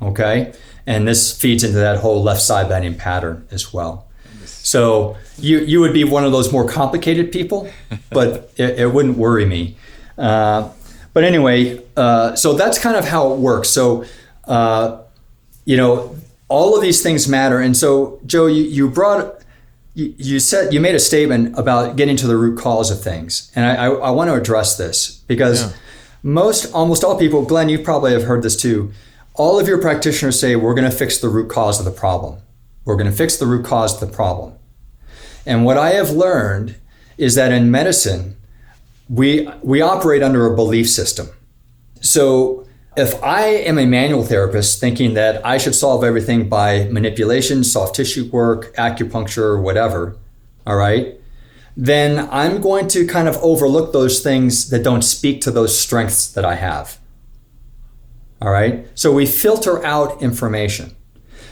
okay? And this feeds into that whole left side bending pattern as well. So you you would be one of those more complicated people, but it, it wouldn't worry me. Uh, but anyway, uh, so that's kind of how it works. So, uh, you know, all of these things matter. And so, Joe, you, you brought, you, you said, you made a statement about getting to the root cause of things. And I, I, I want to address this because yeah. most, almost all people, Glenn, you probably have heard this too. All of your practitioners say, we're going to fix the root cause of the problem. We're going to fix the root cause of the problem. And what I have learned is that in medicine, we we operate under a belief system. So if I am a manual therapist thinking that I should solve everything by manipulation, soft tissue work, acupuncture, whatever, all right, then I'm going to kind of overlook those things that don't speak to those strengths that I have. All right, so we filter out information.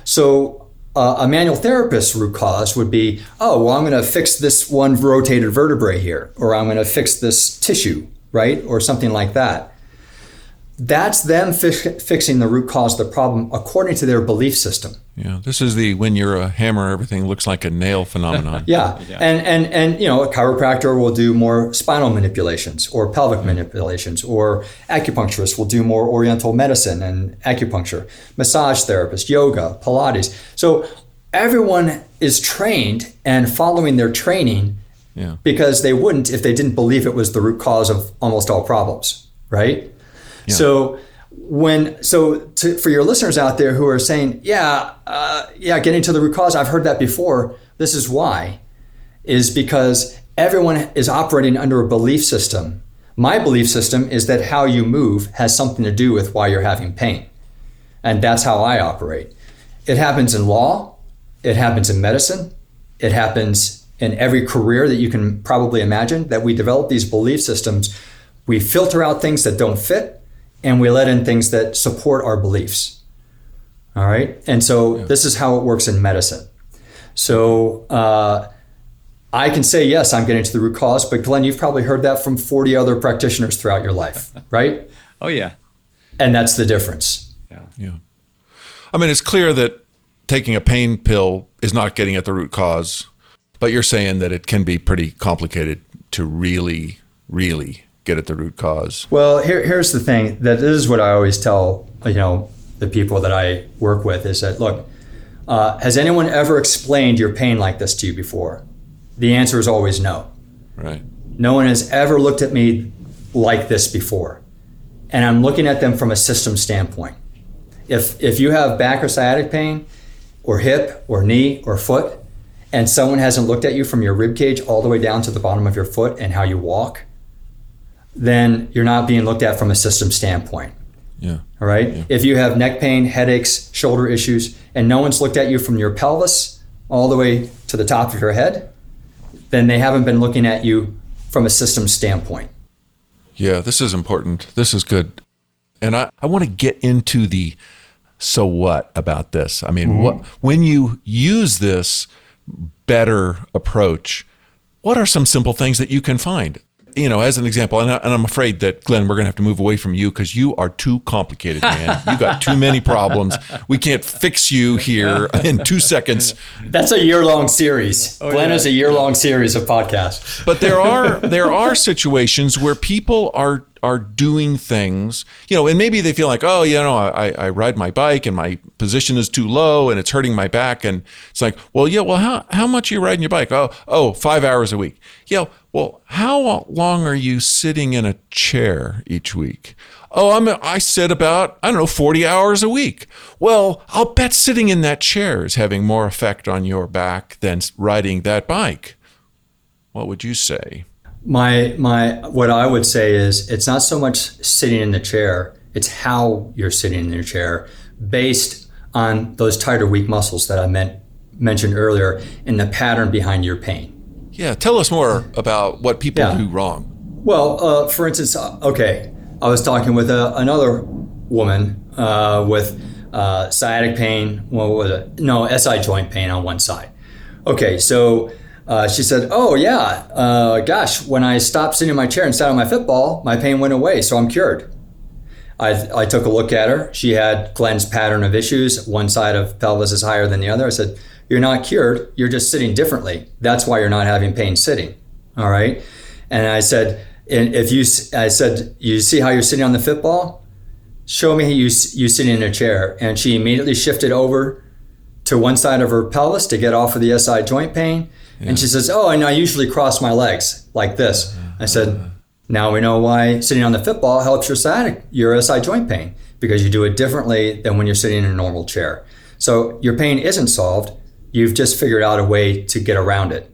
So Uh, a manual therapist's root cause would be, oh, well, I'm going to fix this one rotated vertebrae here, or I'm going to fix this tissue, right? Or something like that. That's them fi- fixing the root cause of the problem according to their belief system. Yeah, this is the when you're a hammer, everything looks like a nail phenomenon. yeah. yeah, and and and you know, a chiropractor will do more spinal manipulations or pelvic mm-hmm. manipulations, or acupuncturists will do more oriental medicine and acupuncture, massage therapists, yoga, Pilates. So everyone is trained and following their training yeah. because they wouldn't if they didn't believe it was the root cause of almost all problems, right? Yeah. So when so to, for your listeners out there who are saying, yeah, uh, yeah, getting to the root cause, I've heard that before. This is why, is because everyone is operating under a belief system. My belief system is that how you move has something to do with why you're having pain. And that's how I operate. It happens in law. It happens in medicine. It happens in every career that you can probably imagine, that we develop these belief systems. We filter out things that don't fit, and we let in things that support our beliefs. All right. And so yeah. this is how it works in medicine. So uh, I can say, yes, I'm getting to the root cause, but Glenn, you've probably heard that from forty other practitioners throughout your life, right? Oh, yeah. And that's the difference. Yeah. Yeah. I mean, it's clear that taking a pain pill is not getting at the root cause, but you're saying that it can be pretty complicated to really, really get at the root cause. Well, here, here's the thing, that this is what I always tell, you know, the people that I work with, is that, look, uh, has anyone ever explained your pain like this to you before? The answer is always no. Right. No one has ever looked at me like this before. And I'm looking at them from a system standpoint. If if you have back or sciatic pain or hip or knee or foot, and someone hasn't looked at you from your rib cage all the way down to the bottom of your foot and how you walk, then you're not being looked at from a system standpoint. Yeah. All right. Yeah. If you have neck pain, headaches, shoulder issues, and no one's looked at you from your pelvis all the way to the top of your head, then they haven't been looking at you from a system standpoint. Yeah, this is important. This is good. And I, I want to get into the so what about this. I mean, mm-hmm. what when you use this better approach, what are some simple things that you can find? You know, as an example, and, I, and I'm afraid that, Glenn, we're going to have to move away from you because you are too complicated, man. You got too many problems. We can't fix you here in two seconds. That's a year-long series. Oh, Glenn yeah. is a year-long series of podcasts. But there are there are situations where people are are doing things, you know, and maybe they feel like, oh, you know, I, I ride my bike and my position is too low and it's hurting my back. And it's like, well, yeah, well, how, how much are you riding your bike? Oh, oh, five hours a week. You know, well, how long are you sitting in a chair each week? Oh, I'm, I sit about, I don't know, forty hours a week. Well, I'll bet sitting in that chair is having more effect on your back than riding that bike. What would you say? My my what I would say is, it's not so much sitting in the chair, it's how you're sitting in your chair based on those tight or weak muscles that I meant, mentioned earlier, and the pattern behind your pain. Yeah, tell us more about what people yeah. do wrong. Well, uh, for instance, okay, I was talking with a, another woman uh, with uh, sciatic pain, what was it? No, S I joint pain on one side. Okay, so Uh, she said, oh, yeah, uh, gosh, when I stopped sitting in my chair and sat on my football, my pain went away, so I'm cured. I, I took a look at her. She had Glenn's pattern of issues. One side of pelvis is higher than the other. I said, you're not cured. You're just sitting differently. That's why you're not having pain sitting. All right. And I said, and if you, I said, you see how you're sitting on the football? Show me you, you sitting in a chair. And she immediately shifted over to one side of her pelvis to get off of the S I joint pain. Yeah. And she says, oh, and I usually cross my legs like this. I said, now we know why sitting on the football helps your sciatic, your S I joint pain, because you do it differently than when you're sitting in a normal chair. So your pain isn't solved. You've just figured out a way to get around it.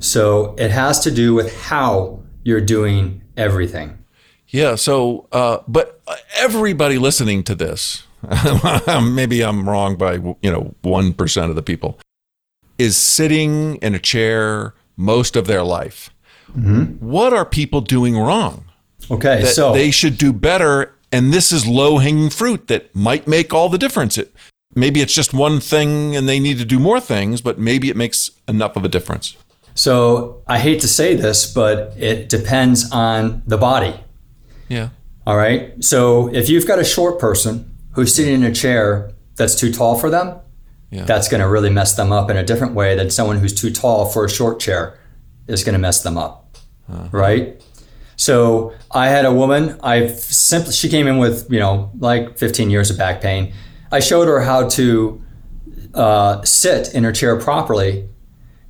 So it has to do with how you're doing everything. Yeah. So, uh, but everybody listening to this, maybe I'm wrong by, you know, one percent of the people, is sitting in a chair most of their life. Mm-hmm. What are people doing wrong? Okay, that so they should do better, and this is low-hanging fruit that might make all the difference. It, maybe it's just one thing and they need to do more things, but maybe it makes enough of a difference. So I hate to say this, but it depends on the body. Yeah. All right. So if you've got a short person who's sitting in a chair that's too tall for them, yeah, that's going to really mess them up in a different way than someone who's too tall for a short chair is going to mess them up. Uh-huh. Right? So I had a woman, I've simply, she came in with, you know, like fifteen years of back pain. I showed her how to uh, sit in her chair properly.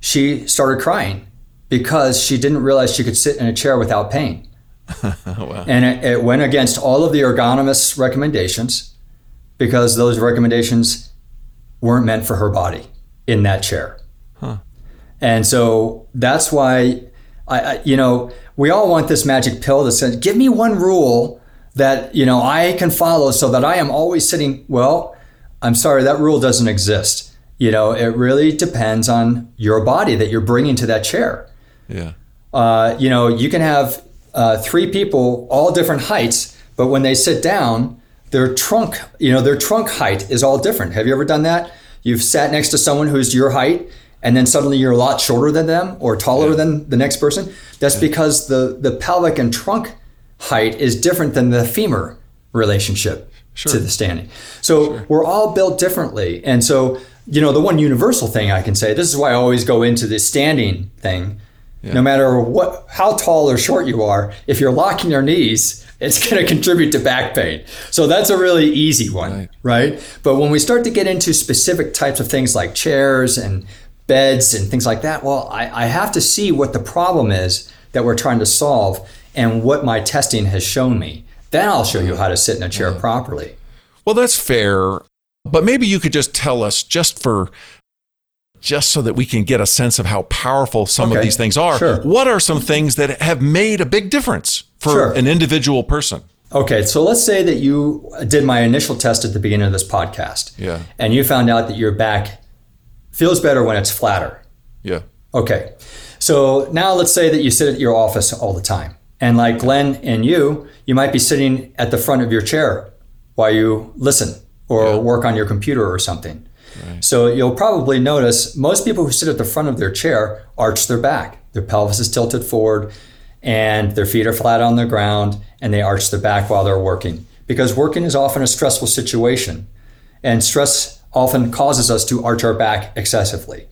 She started crying because she didn't realize she could sit in a chair without pain. Wow. And it, it went against all of the ergonomist's recommendations, because those recommendations weren't meant for her body in that chair. Huh. And so that's why, I, I, you know, we all want this magic pill that says, give me one rule that, you know, I can follow so that I am always sitting. Well, I'm sorry, that rule doesn't exist. You know, it really depends on your body that you're bringing to that chair. Yeah. Uh, you know, you can have uh, three people, all different heights, but when they sit down, their trunk, you know, their trunk height is all different. Have you ever done that? You've sat next to someone who's your height, and then suddenly you're a lot shorter than them or taller yeah. than the next person. That's yeah. because the, the pelvic and trunk height is different than the femur relationship sure. to the standing. So sure. we're all built differently. And so, you know, the one universal thing I can say, this is why I always go into the standing thing. Yeah. No matter what, how tall or short you are, if you're locking your knees, it's going to contribute to back pain. So that's a really easy one, right. right? But when we start to get into specific types of things like chairs and beds and things like that, well, I, I have to see what the problem is that we're trying to solve and what my testing has shown me. Then I'll show you how to sit in a chair yeah. properly. Well, that's fair. But maybe you could just tell us, just for just so that we can get a sense of how powerful some okay. of these things are. Sure. What are some things that have made a big difference for sure. an individual person? Okay, so let's say that you did my initial test at the beginning of this podcast. Yeah. And you found out that your back feels better when it's flatter. Yeah. Okay, so now let's say that you sit at your office all the time. And like Glenn and you, you might be sitting at the front of your chair while you listen or yeah. work on your computer or something. Right. So you'll probably notice most people who sit at the front of their chair arch their back. Their pelvis is tilted forward and their feet are flat on the ground, and they arch their back while they're working, because working is often a stressful situation, and stress often causes us to arch our back excessively.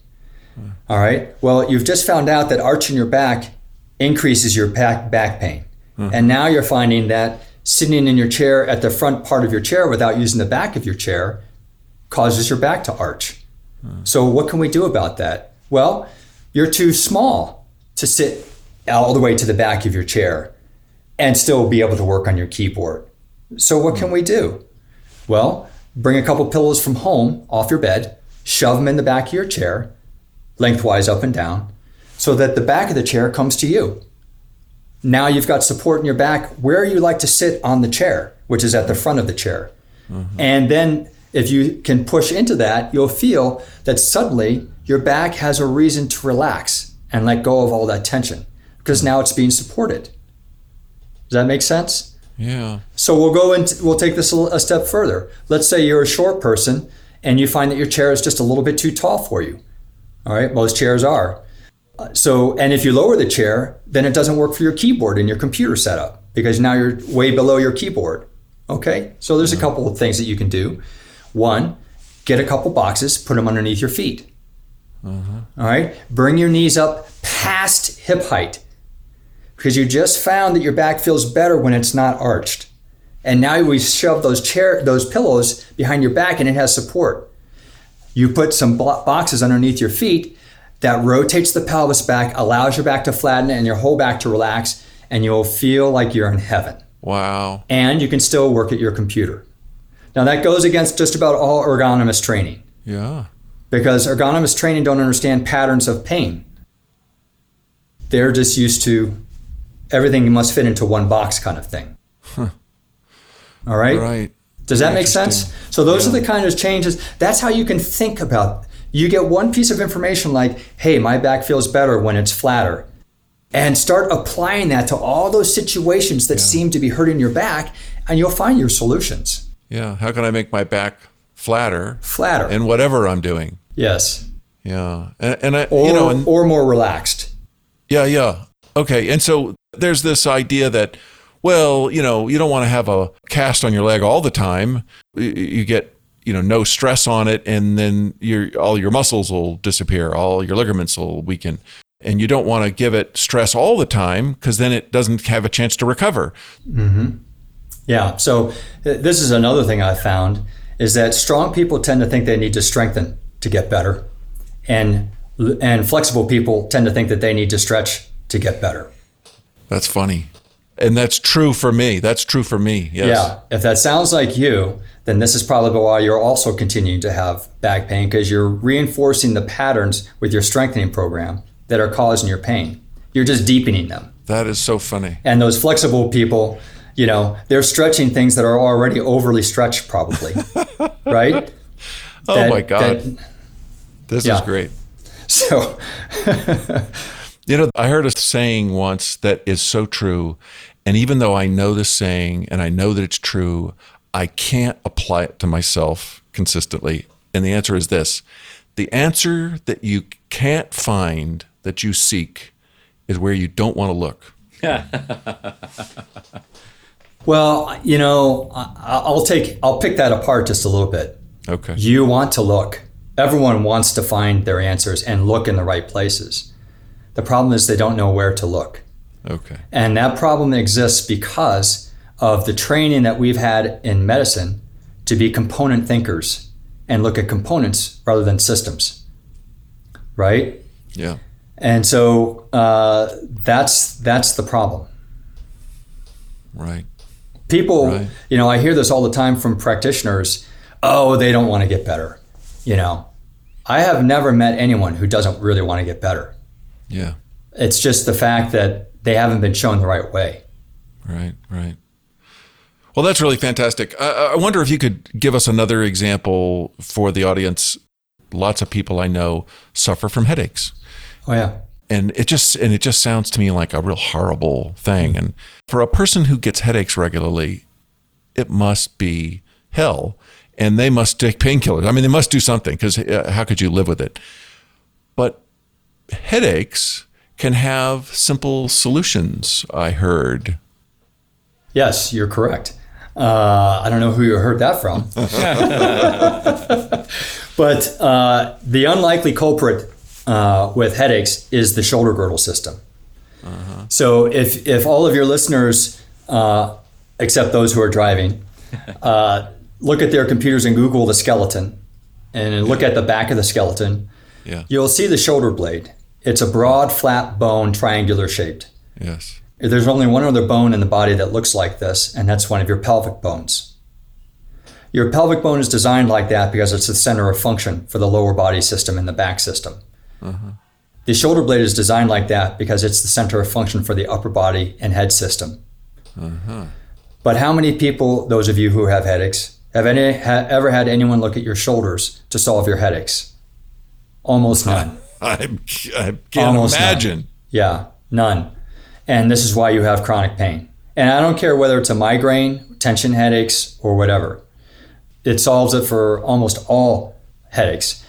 Hmm. All right. Well, you've just found out that arching your back increases your back, back pain. Hmm. And now you're finding that sitting in your chair at the front part of your chair without using the back of your chair causes your back to arch. Hmm. So what can we do about that? Well, you're too small to sit all the way to the back of your chair and still be able to work on your keyboard. So what can we do? Well, bring a couple pillows from home off your bed, shove them in the back of your chair, lengthwise up and down, so that the back of the chair comes to you. Now you've got support in your back where you like to sit on the chair, which is at the front of the chair. Mm-hmm. And then if you can push into that, you'll feel that suddenly your back has a reason to relax and let go of all that tension, because now it's being supported. Does that make sense? Yeah. So we'll go and we'll take this a step further. Let's say you're a short person and you find that your chair is just a little bit too tall for you. All right, most chairs are. So, and if you lower the chair, then it doesn't work for your keyboard and your computer setup, because now you're way below your keyboard. Okay, so there's a couple of things that you can do. One, get a couple boxes, put them underneath your feet. Uh-huh. All right, bring your knees up past hip height, because you just found that your back feels better when it's not arched. And now we shove those chair, those pillows behind your back, and it has support. You put some boxes underneath your feet that rotates the pelvis back, allows your back to flatten and your whole back to relax, and you'll feel like you're in heaven. Wow. And you can still work at your computer. Now that goes against just about all ergonomist training. Yeah. Because ergonomist training don't understand patterns of pain. They're just used to everything must fit into one box kind of thing. Huh. All right? Right. Does that make sense? So those yeah. are the kind of changes. That's how you can think about it. You get one piece of information like, hey, my back feels better when it's flatter. And start applying that to all those situations that yeah. seem to be hurting your back, and you'll find your solutions. Yeah. How can I make my back flatter? Flatter. In whatever I'm doing. Yes. Yeah. And, and I, or, you know, and, or more relaxed. Yeah. Yeah. Okay. And so there's this idea that, well, you know, you don't want to have a cast on your leg all the time. You get, you know, no stress on it, and then your all your muscles will disappear, all your ligaments will weaken. And you don't want to give it stress all the time because then it doesn't have a chance to recover. Mm-hmm. Yeah. So this is another thing I found is that strong people tend to think they need to strengthen to get better, and and flexible people tend to think that they need to stretch to get better. That's funny. And that's true for me. That's true for me. Yes. Yeah. If that sounds like you, then this is probably why you're also continuing to have back pain, because you're reinforcing the patterns with your strengthening program that are causing your pain. You're just deepening them. That is so funny. And those flexible people, you know, they're stretching things that are already overly stretched probably, right? Oh that, my God. That, this yeah. is great. So... You know, I heard a saying once that is so true, and even though I know this saying and I know that it's true, I can't apply it to myself consistently. And the answer is this: the answer that you can't find that you seek is where you don't want to look. Well, you know, I'll take, I'll pick that apart just a little bit. Okay. You want to look. Everyone wants to find their answers and look in the right places. The problem is they don't know where to look. Okay. And that problem exists because of the training that we've had in medicine to be component thinkers and look at components rather than systems, right? Yeah. And so uh, that's that's the problem. Right. People, right. you know, I hear this all the time from practitioners, oh, they don't want to get better. You know, I have never met anyone who doesn't really want to get better. Yeah. It's just the fact that they haven't been shown the right way. Right, right. Well, that's really fantastic. I, I wonder if you could give us another example for the audience. Lots of people I know suffer from headaches. Oh, yeah. And it just and it just sounds to me like a real horrible thing. And for a person who gets headaches regularly, it must be hell. And they must take painkillers. I mean, they must do something, because how could you live with it? But headaches can have simple solutions, I heard. Yes, you're correct. Uh, I don't know who you heard that from. But uh, the unlikely culprit uh, with headaches is the shoulder girdle system. Uh-huh. So if, if all of your listeners, uh, except those who are driving, uh, look at their computers and Google the skeleton and look at the back of the skeleton, yeah. you'll see the shoulder blade. It's a broad, flat bone, triangular shaped. Yes. There's only one other bone in the body that looks like this, and that's one of your pelvic bones. Your pelvic bone is designed like that because it's the center of function for the lower body system and the back system. Uh-huh. The shoulder blade is designed like that because it's the center of function for the upper body and head system. Uh-huh. But how many people, those of you who have headaches, have any ha- ever had anyone look at your shoulders to solve your headaches? Almost none. I, I can't Almost imagine. None. Yeah, none. And this is why you have chronic pain. And I don't care whether it's a migraine, tension headaches, or whatever. It solves it for almost all headaches.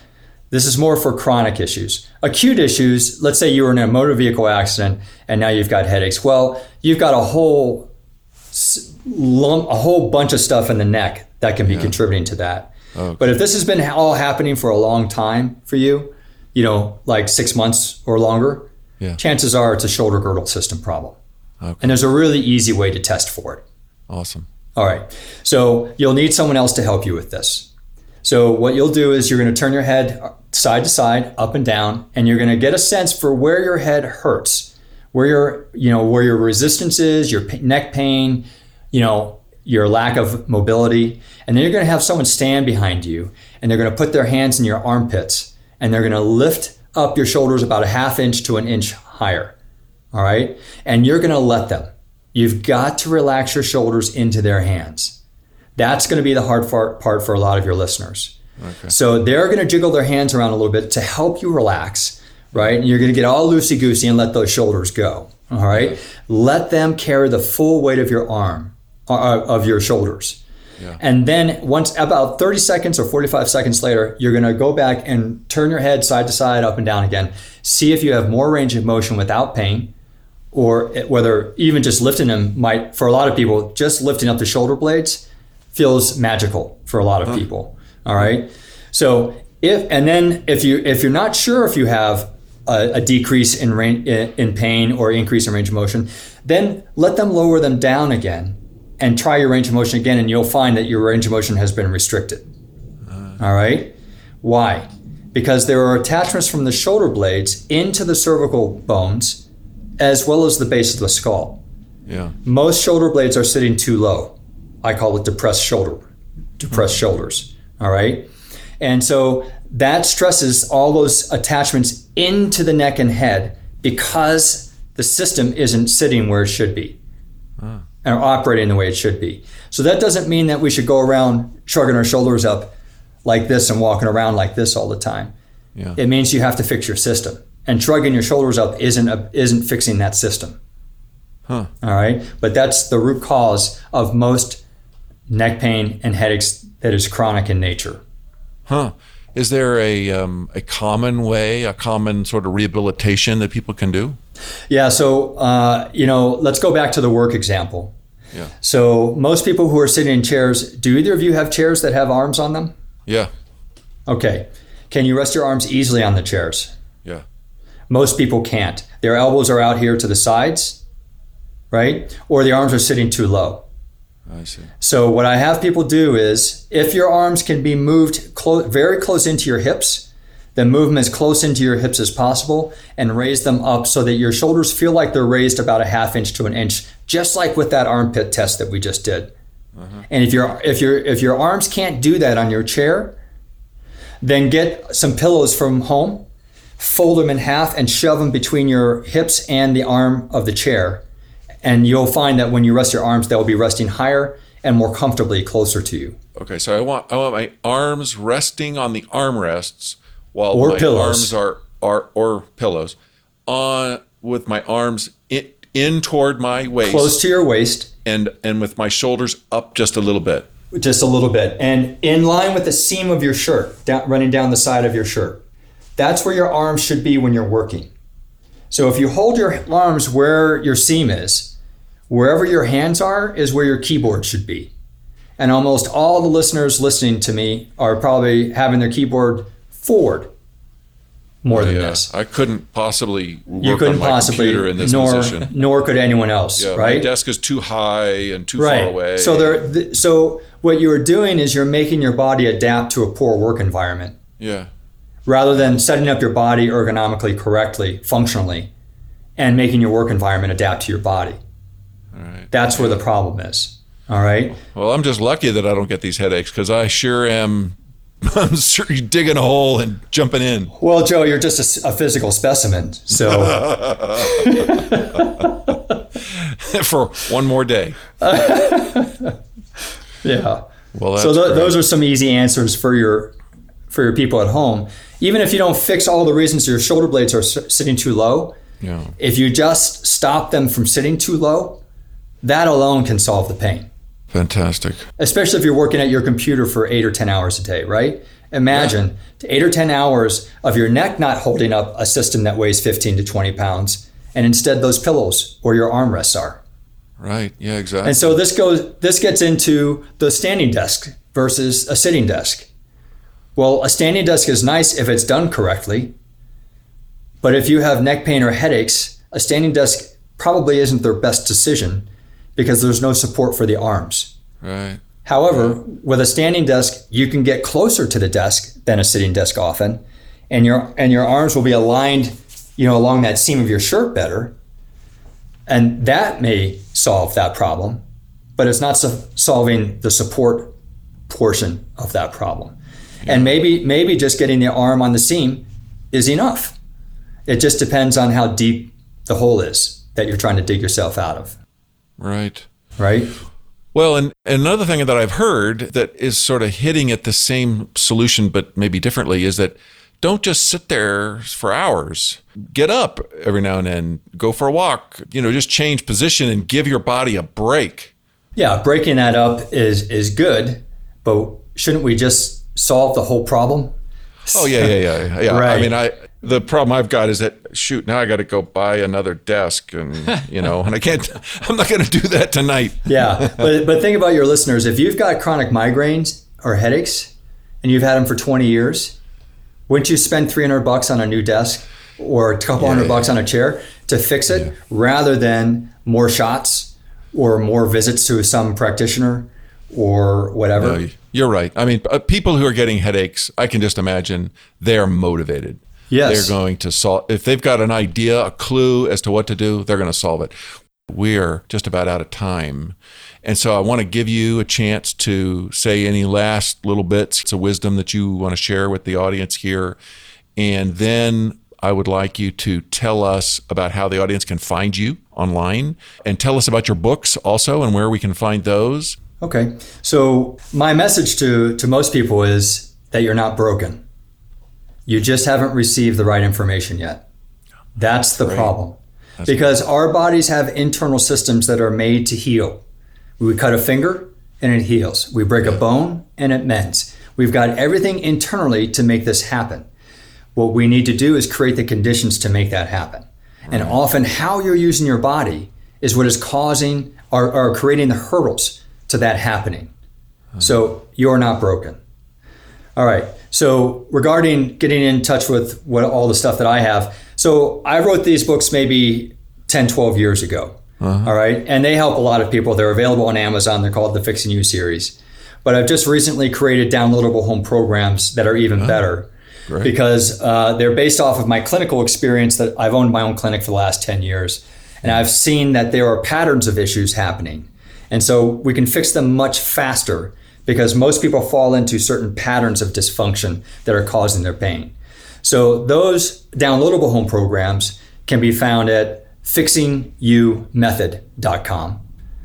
This is more for chronic issues. Acute issues, let's say you were in a motor vehicle accident and now you've got headaches. Well, you've got a whole lump, a whole bunch of stuff in the neck that can be yeah. contributing to that. Okay. But if this has been all happening for a long time for you, you know, like six months or longer, yeah. chances are it's a shoulder girdle system problem. Okay. And there's a really easy way to test for it. Awesome. All right. So you'll need someone else to help you with this. So what you'll do is you're going to turn your head side to side, up and down, and you're going to get a sense for where your head hurts, where your, you know, where your resistance is, your neck pain, you know, your lack of mobility. And then you're going to have someone stand behind you, and they're going to put their hands in your armpits, and they're going to lift up your shoulders about a half inch to an inch higher. All right. And you're going to let them. You've got to relax your shoulders into their hands. That's going to be the hard part for a lot of your listeners. Okay. So they're going to jiggle their hands around a little bit to help you relax, right? And you're going to get all loosey-goosey and let those shoulders go, all right? Okay. Let them carry the full weight of your arm, uh, of your shoulders. Yeah. And then once about thirty seconds or forty-five seconds later, you're going to go back and turn your head side to side, up and down again. See if you have more range of motion without pain, or whether even just lifting them might, for a lot of people, just lifting up the shoulder blades feels magical for a lot of people. All right. So if, and then if you, if you're not sure if you have a, a decrease in range, in pain or increase in range of motion, then let them lower them down again and try your range of motion again. And you'll find that your range of motion has been restricted. All right. Why? Because there are attachments from the shoulder blades into the cervical bones, as well as the base of the skull. Yeah. Most shoulder blades are sitting too low. I call it depressed shoulder, depressed shoulders, all right? And so that stresses all those attachments into the neck and head because the system isn't sitting where it should be ah. and operating the way it should be. So that doesn't mean that we should go around shrugging our shoulders up like this and walking around like this all the time. Yeah. It means you have to fix your system, and shrugging your shoulders up isn't a, isn't fixing that system, huh. all right? But that's the root cause of most neck pain and headaches that is chronic in nature. Huh. Is there a um, a common way, a common sort of rehabilitation that people can do? Yeah. So, uh, you know, let's go back to the work example. Yeah. So most people who are sitting in chairs, do either of you have chairs that have arms on them? Yeah. Okay. Can you rest your arms easily on the chairs? Yeah. Most people can't. Their elbows are out here to the sides, right? Or the arms are sitting too low. I see. So what I have people do is, if your arms can be moved close, very close into your hips, then move them as close into your hips as possible and raise them up so that your shoulders feel like they're raised about a half inch to an inch, just like with that armpit test that we just did. Uh-huh. And if your if your if your arms can't do that on your chair, then get some pillows from home, fold them in half, and shove them between your hips and the arm of the chair. And you'll find that when you rest your arms, they'll be resting higher and more comfortably closer to you. Okay, so I want I want my arms resting on the armrests while or my pillows. arms are, are or pillows on with my arms in, in toward my waist, close to your waist, and and with my shoulders up just a little bit, just a little bit, and in line with the seam of your shirt, down, running down the side of your shirt. That's where your arms should be when you're working. So if you hold your arms where your seam is, wherever your hands are is where your keyboard should be. And almost all the listeners listening to me are probably having their keyboard forward more yeah, than this. I couldn't possibly work you couldn't on my possibly, computer in this nor, position. Nor could anyone else, yeah, right? My desk is too high and too right. far away. So there, so what you're doing is you're making your body adapt to a poor work environment. Yeah. Rather than setting up your body ergonomically, correctly, functionally, and making your work environment adapt to your body. All right. That's where the problem is. All right. Well, I'm just lucky that I don't get these headaches because I sure am. I'm sure you're digging a hole and jumping in. Well, Joe, you're just a, a physical specimen. So for one more day. yeah. Well, so th- those are some easy answers for your for your people at home. Even if you don't fix all the reasons your shoulder blades are s- sitting too low, yeah. if you just stop them from sitting too low. That alone can solve the pain. Fantastic. Especially if you're working at your computer for eight or ten hours a day, right? Imagine yeah. eight or ten hours of your neck not holding up a system that weighs fifteen to twenty pounds, and instead those pillows or your armrests are. Right, yeah, exactly. And so this goes. This gets into the standing desk versus a sitting desk. Well, a standing desk is nice if it's done correctly, but if you have neck pain or headaches, a standing desk probably isn't their best decision because there's no support for the arms. Right. However, with a standing desk, you can get closer to the desk than a sitting desk often, and your and your arms will be aligned, you know, along that seam of your shirt better, and that may solve that problem, but it's not so- solving the support portion of that problem. And maybe maybe just getting the arm on the seam is enough. It just depends on how deep the hole is that you're trying to dig yourself out of. Right. Right. Well, and another thing that I've heard that is sort of hitting at the same solution, but maybe differently, is that don't just sit there for hours. Get up every now and then, go for a walk, you know, just change position and give your body a break. Yeah, breaking that up is is good, but shouldn't we just solve the whole problem? Oh, yeah, yeah, yeah. yeah. Right. I mean, I the problem I've got is that, shoot, now I got to go buy another desk and, you know, and I can't, I'm not going to do that tonight. Yeah, but but think about your listeners. If you've got chronic migraines or headaches and you've had them for twenty years, wouldn't you spend three hundred bucks on a new desk or a couple yeah, hundred yeah. bucks on a chair to fix it yeah. rather than more shots or more visits to some practitioner or whatever? No, you're right. I mean, people who are getting headaches, I can just imagine they're motivated. Yes. They're going to solve, if they've got an idea, a clue as to what to do, they're going to solve it. We're just about out of time. And so I want to give you a chance to say any last little bits of wisdom that you want to share with the audience here. And then I would like you to tell us about how the audience can find you online, and tell us about your books also and where we can find those. Okay. So my message to, to most people is that you're not broken. You just haven't received the right information yet. That's the Great. problem. That's because great. Our bodies have internal systems that are made to heal. We cut a finger and it heals. We break a bone and it mends. We've got everything internally to make this happen. What we need to do is create the conditions to make that happen. Right. And often how you're using your body is what is causing or, or creating the hurdles to that happening. Huh. So you're not broken. All right. So regarding getting in touch with what all the stuff that I have. So I wrote these books maybe ten, twelve years ago. Uh-huh. All right. And they help a lot of people. They're available on Amazon. They're called the Fixing You series. But I've just recently created downloadable home programs that are even uh-huh. better Great. because uh, they're based off of my clinical experience that I've owned my own clinic for the last ten years. And I've seen that there are patterns of issues happening. And so we can fix them much faster because most people fall into certain patterns of dysfunction that are causing their pain. So those downloadable home programs can be found at fixing you method dot com.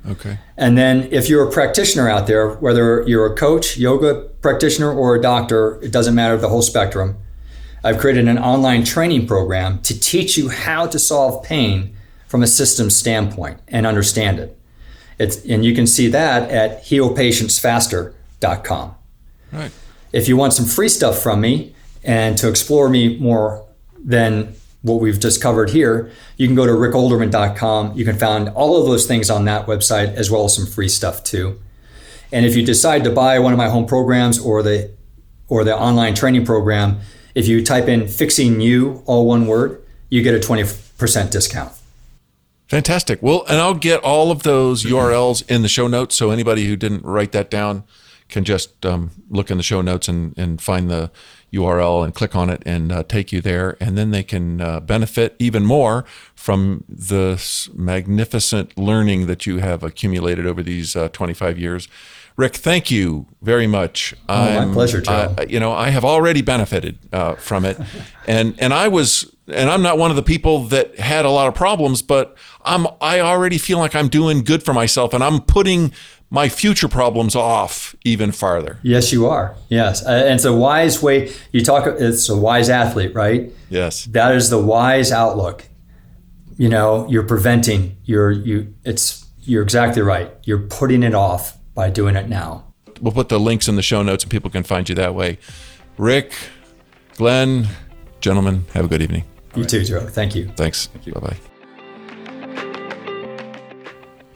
Okay. And then if you're a practitioner out there, whether you're a coach, yoga practitioner, or a doctor, it doesn't matter, the whole spectrum, I've created an online training program to teach you how to solve pain from a systems standpoint and understand it. It's, and you can see that at heal patients faster dot com. Right. If you want some free stuff from me and to explore me more than what we've just covered here, you can go to rick olderman dot com. You can find all of those things on that website, as well as some free stuff too. And if you decide to buy one of my home programs or the or the online training program, if you type in Fixing You, all one word, you get a twenty percent discount. Fantastic. Well, and I'll get all of those U R Ls in the show notes, so anybody who didn't write that down can just um, look in the show notes and, and find the U R L and click on it and uh, take you there. And then they can uh, benefit even more from the magnificent learning that you have accumulated over these uh, twenty-five years. Rick, thank you very much. Oh, my pleasure, Joe. Uh, you know, I have already benefited uh, from it. and and I was, and I'm not one of the people that had a lot of problems, but I'm I already feel like I'm doing good for myself, and I'm putting my future problems off even farther. Yes, you are. Yes. Uh, and it's a wise way. You talk, it's a wise athlete, right? Yes. That is the wise outlook. You know, you're preventing, you're, you, it's, you're exactly right. You're putting it off by doing it now. We'll put the links in the show notes and people can find you that way. Rick, Glenn, gentlemen, have a good evening. You right. too, Joe. Thank you. Thanks. Thank you. Bye-bye.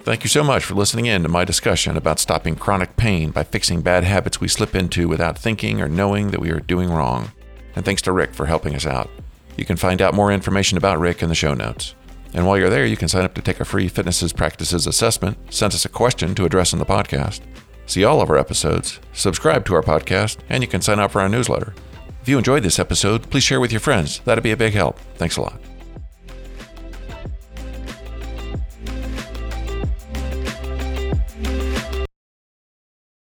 Thank you so much for listening in to my discussion about stopping chronic pain by fixing bad habits we slip into without thinking or knowing that we are doing wrong. And thanks to Rick for helping us out. You can find out more information about Rick in the show notes. And while you're there, you can sign up to take a free Fitnesses Practices assessment, send us a question to address in the podcast. See all of our episodes, subscribe to our podcast, and you can sign up for our newsletter. If you enjoyed this episode, please share with your friends. That'd be a big help. Thanks a lot.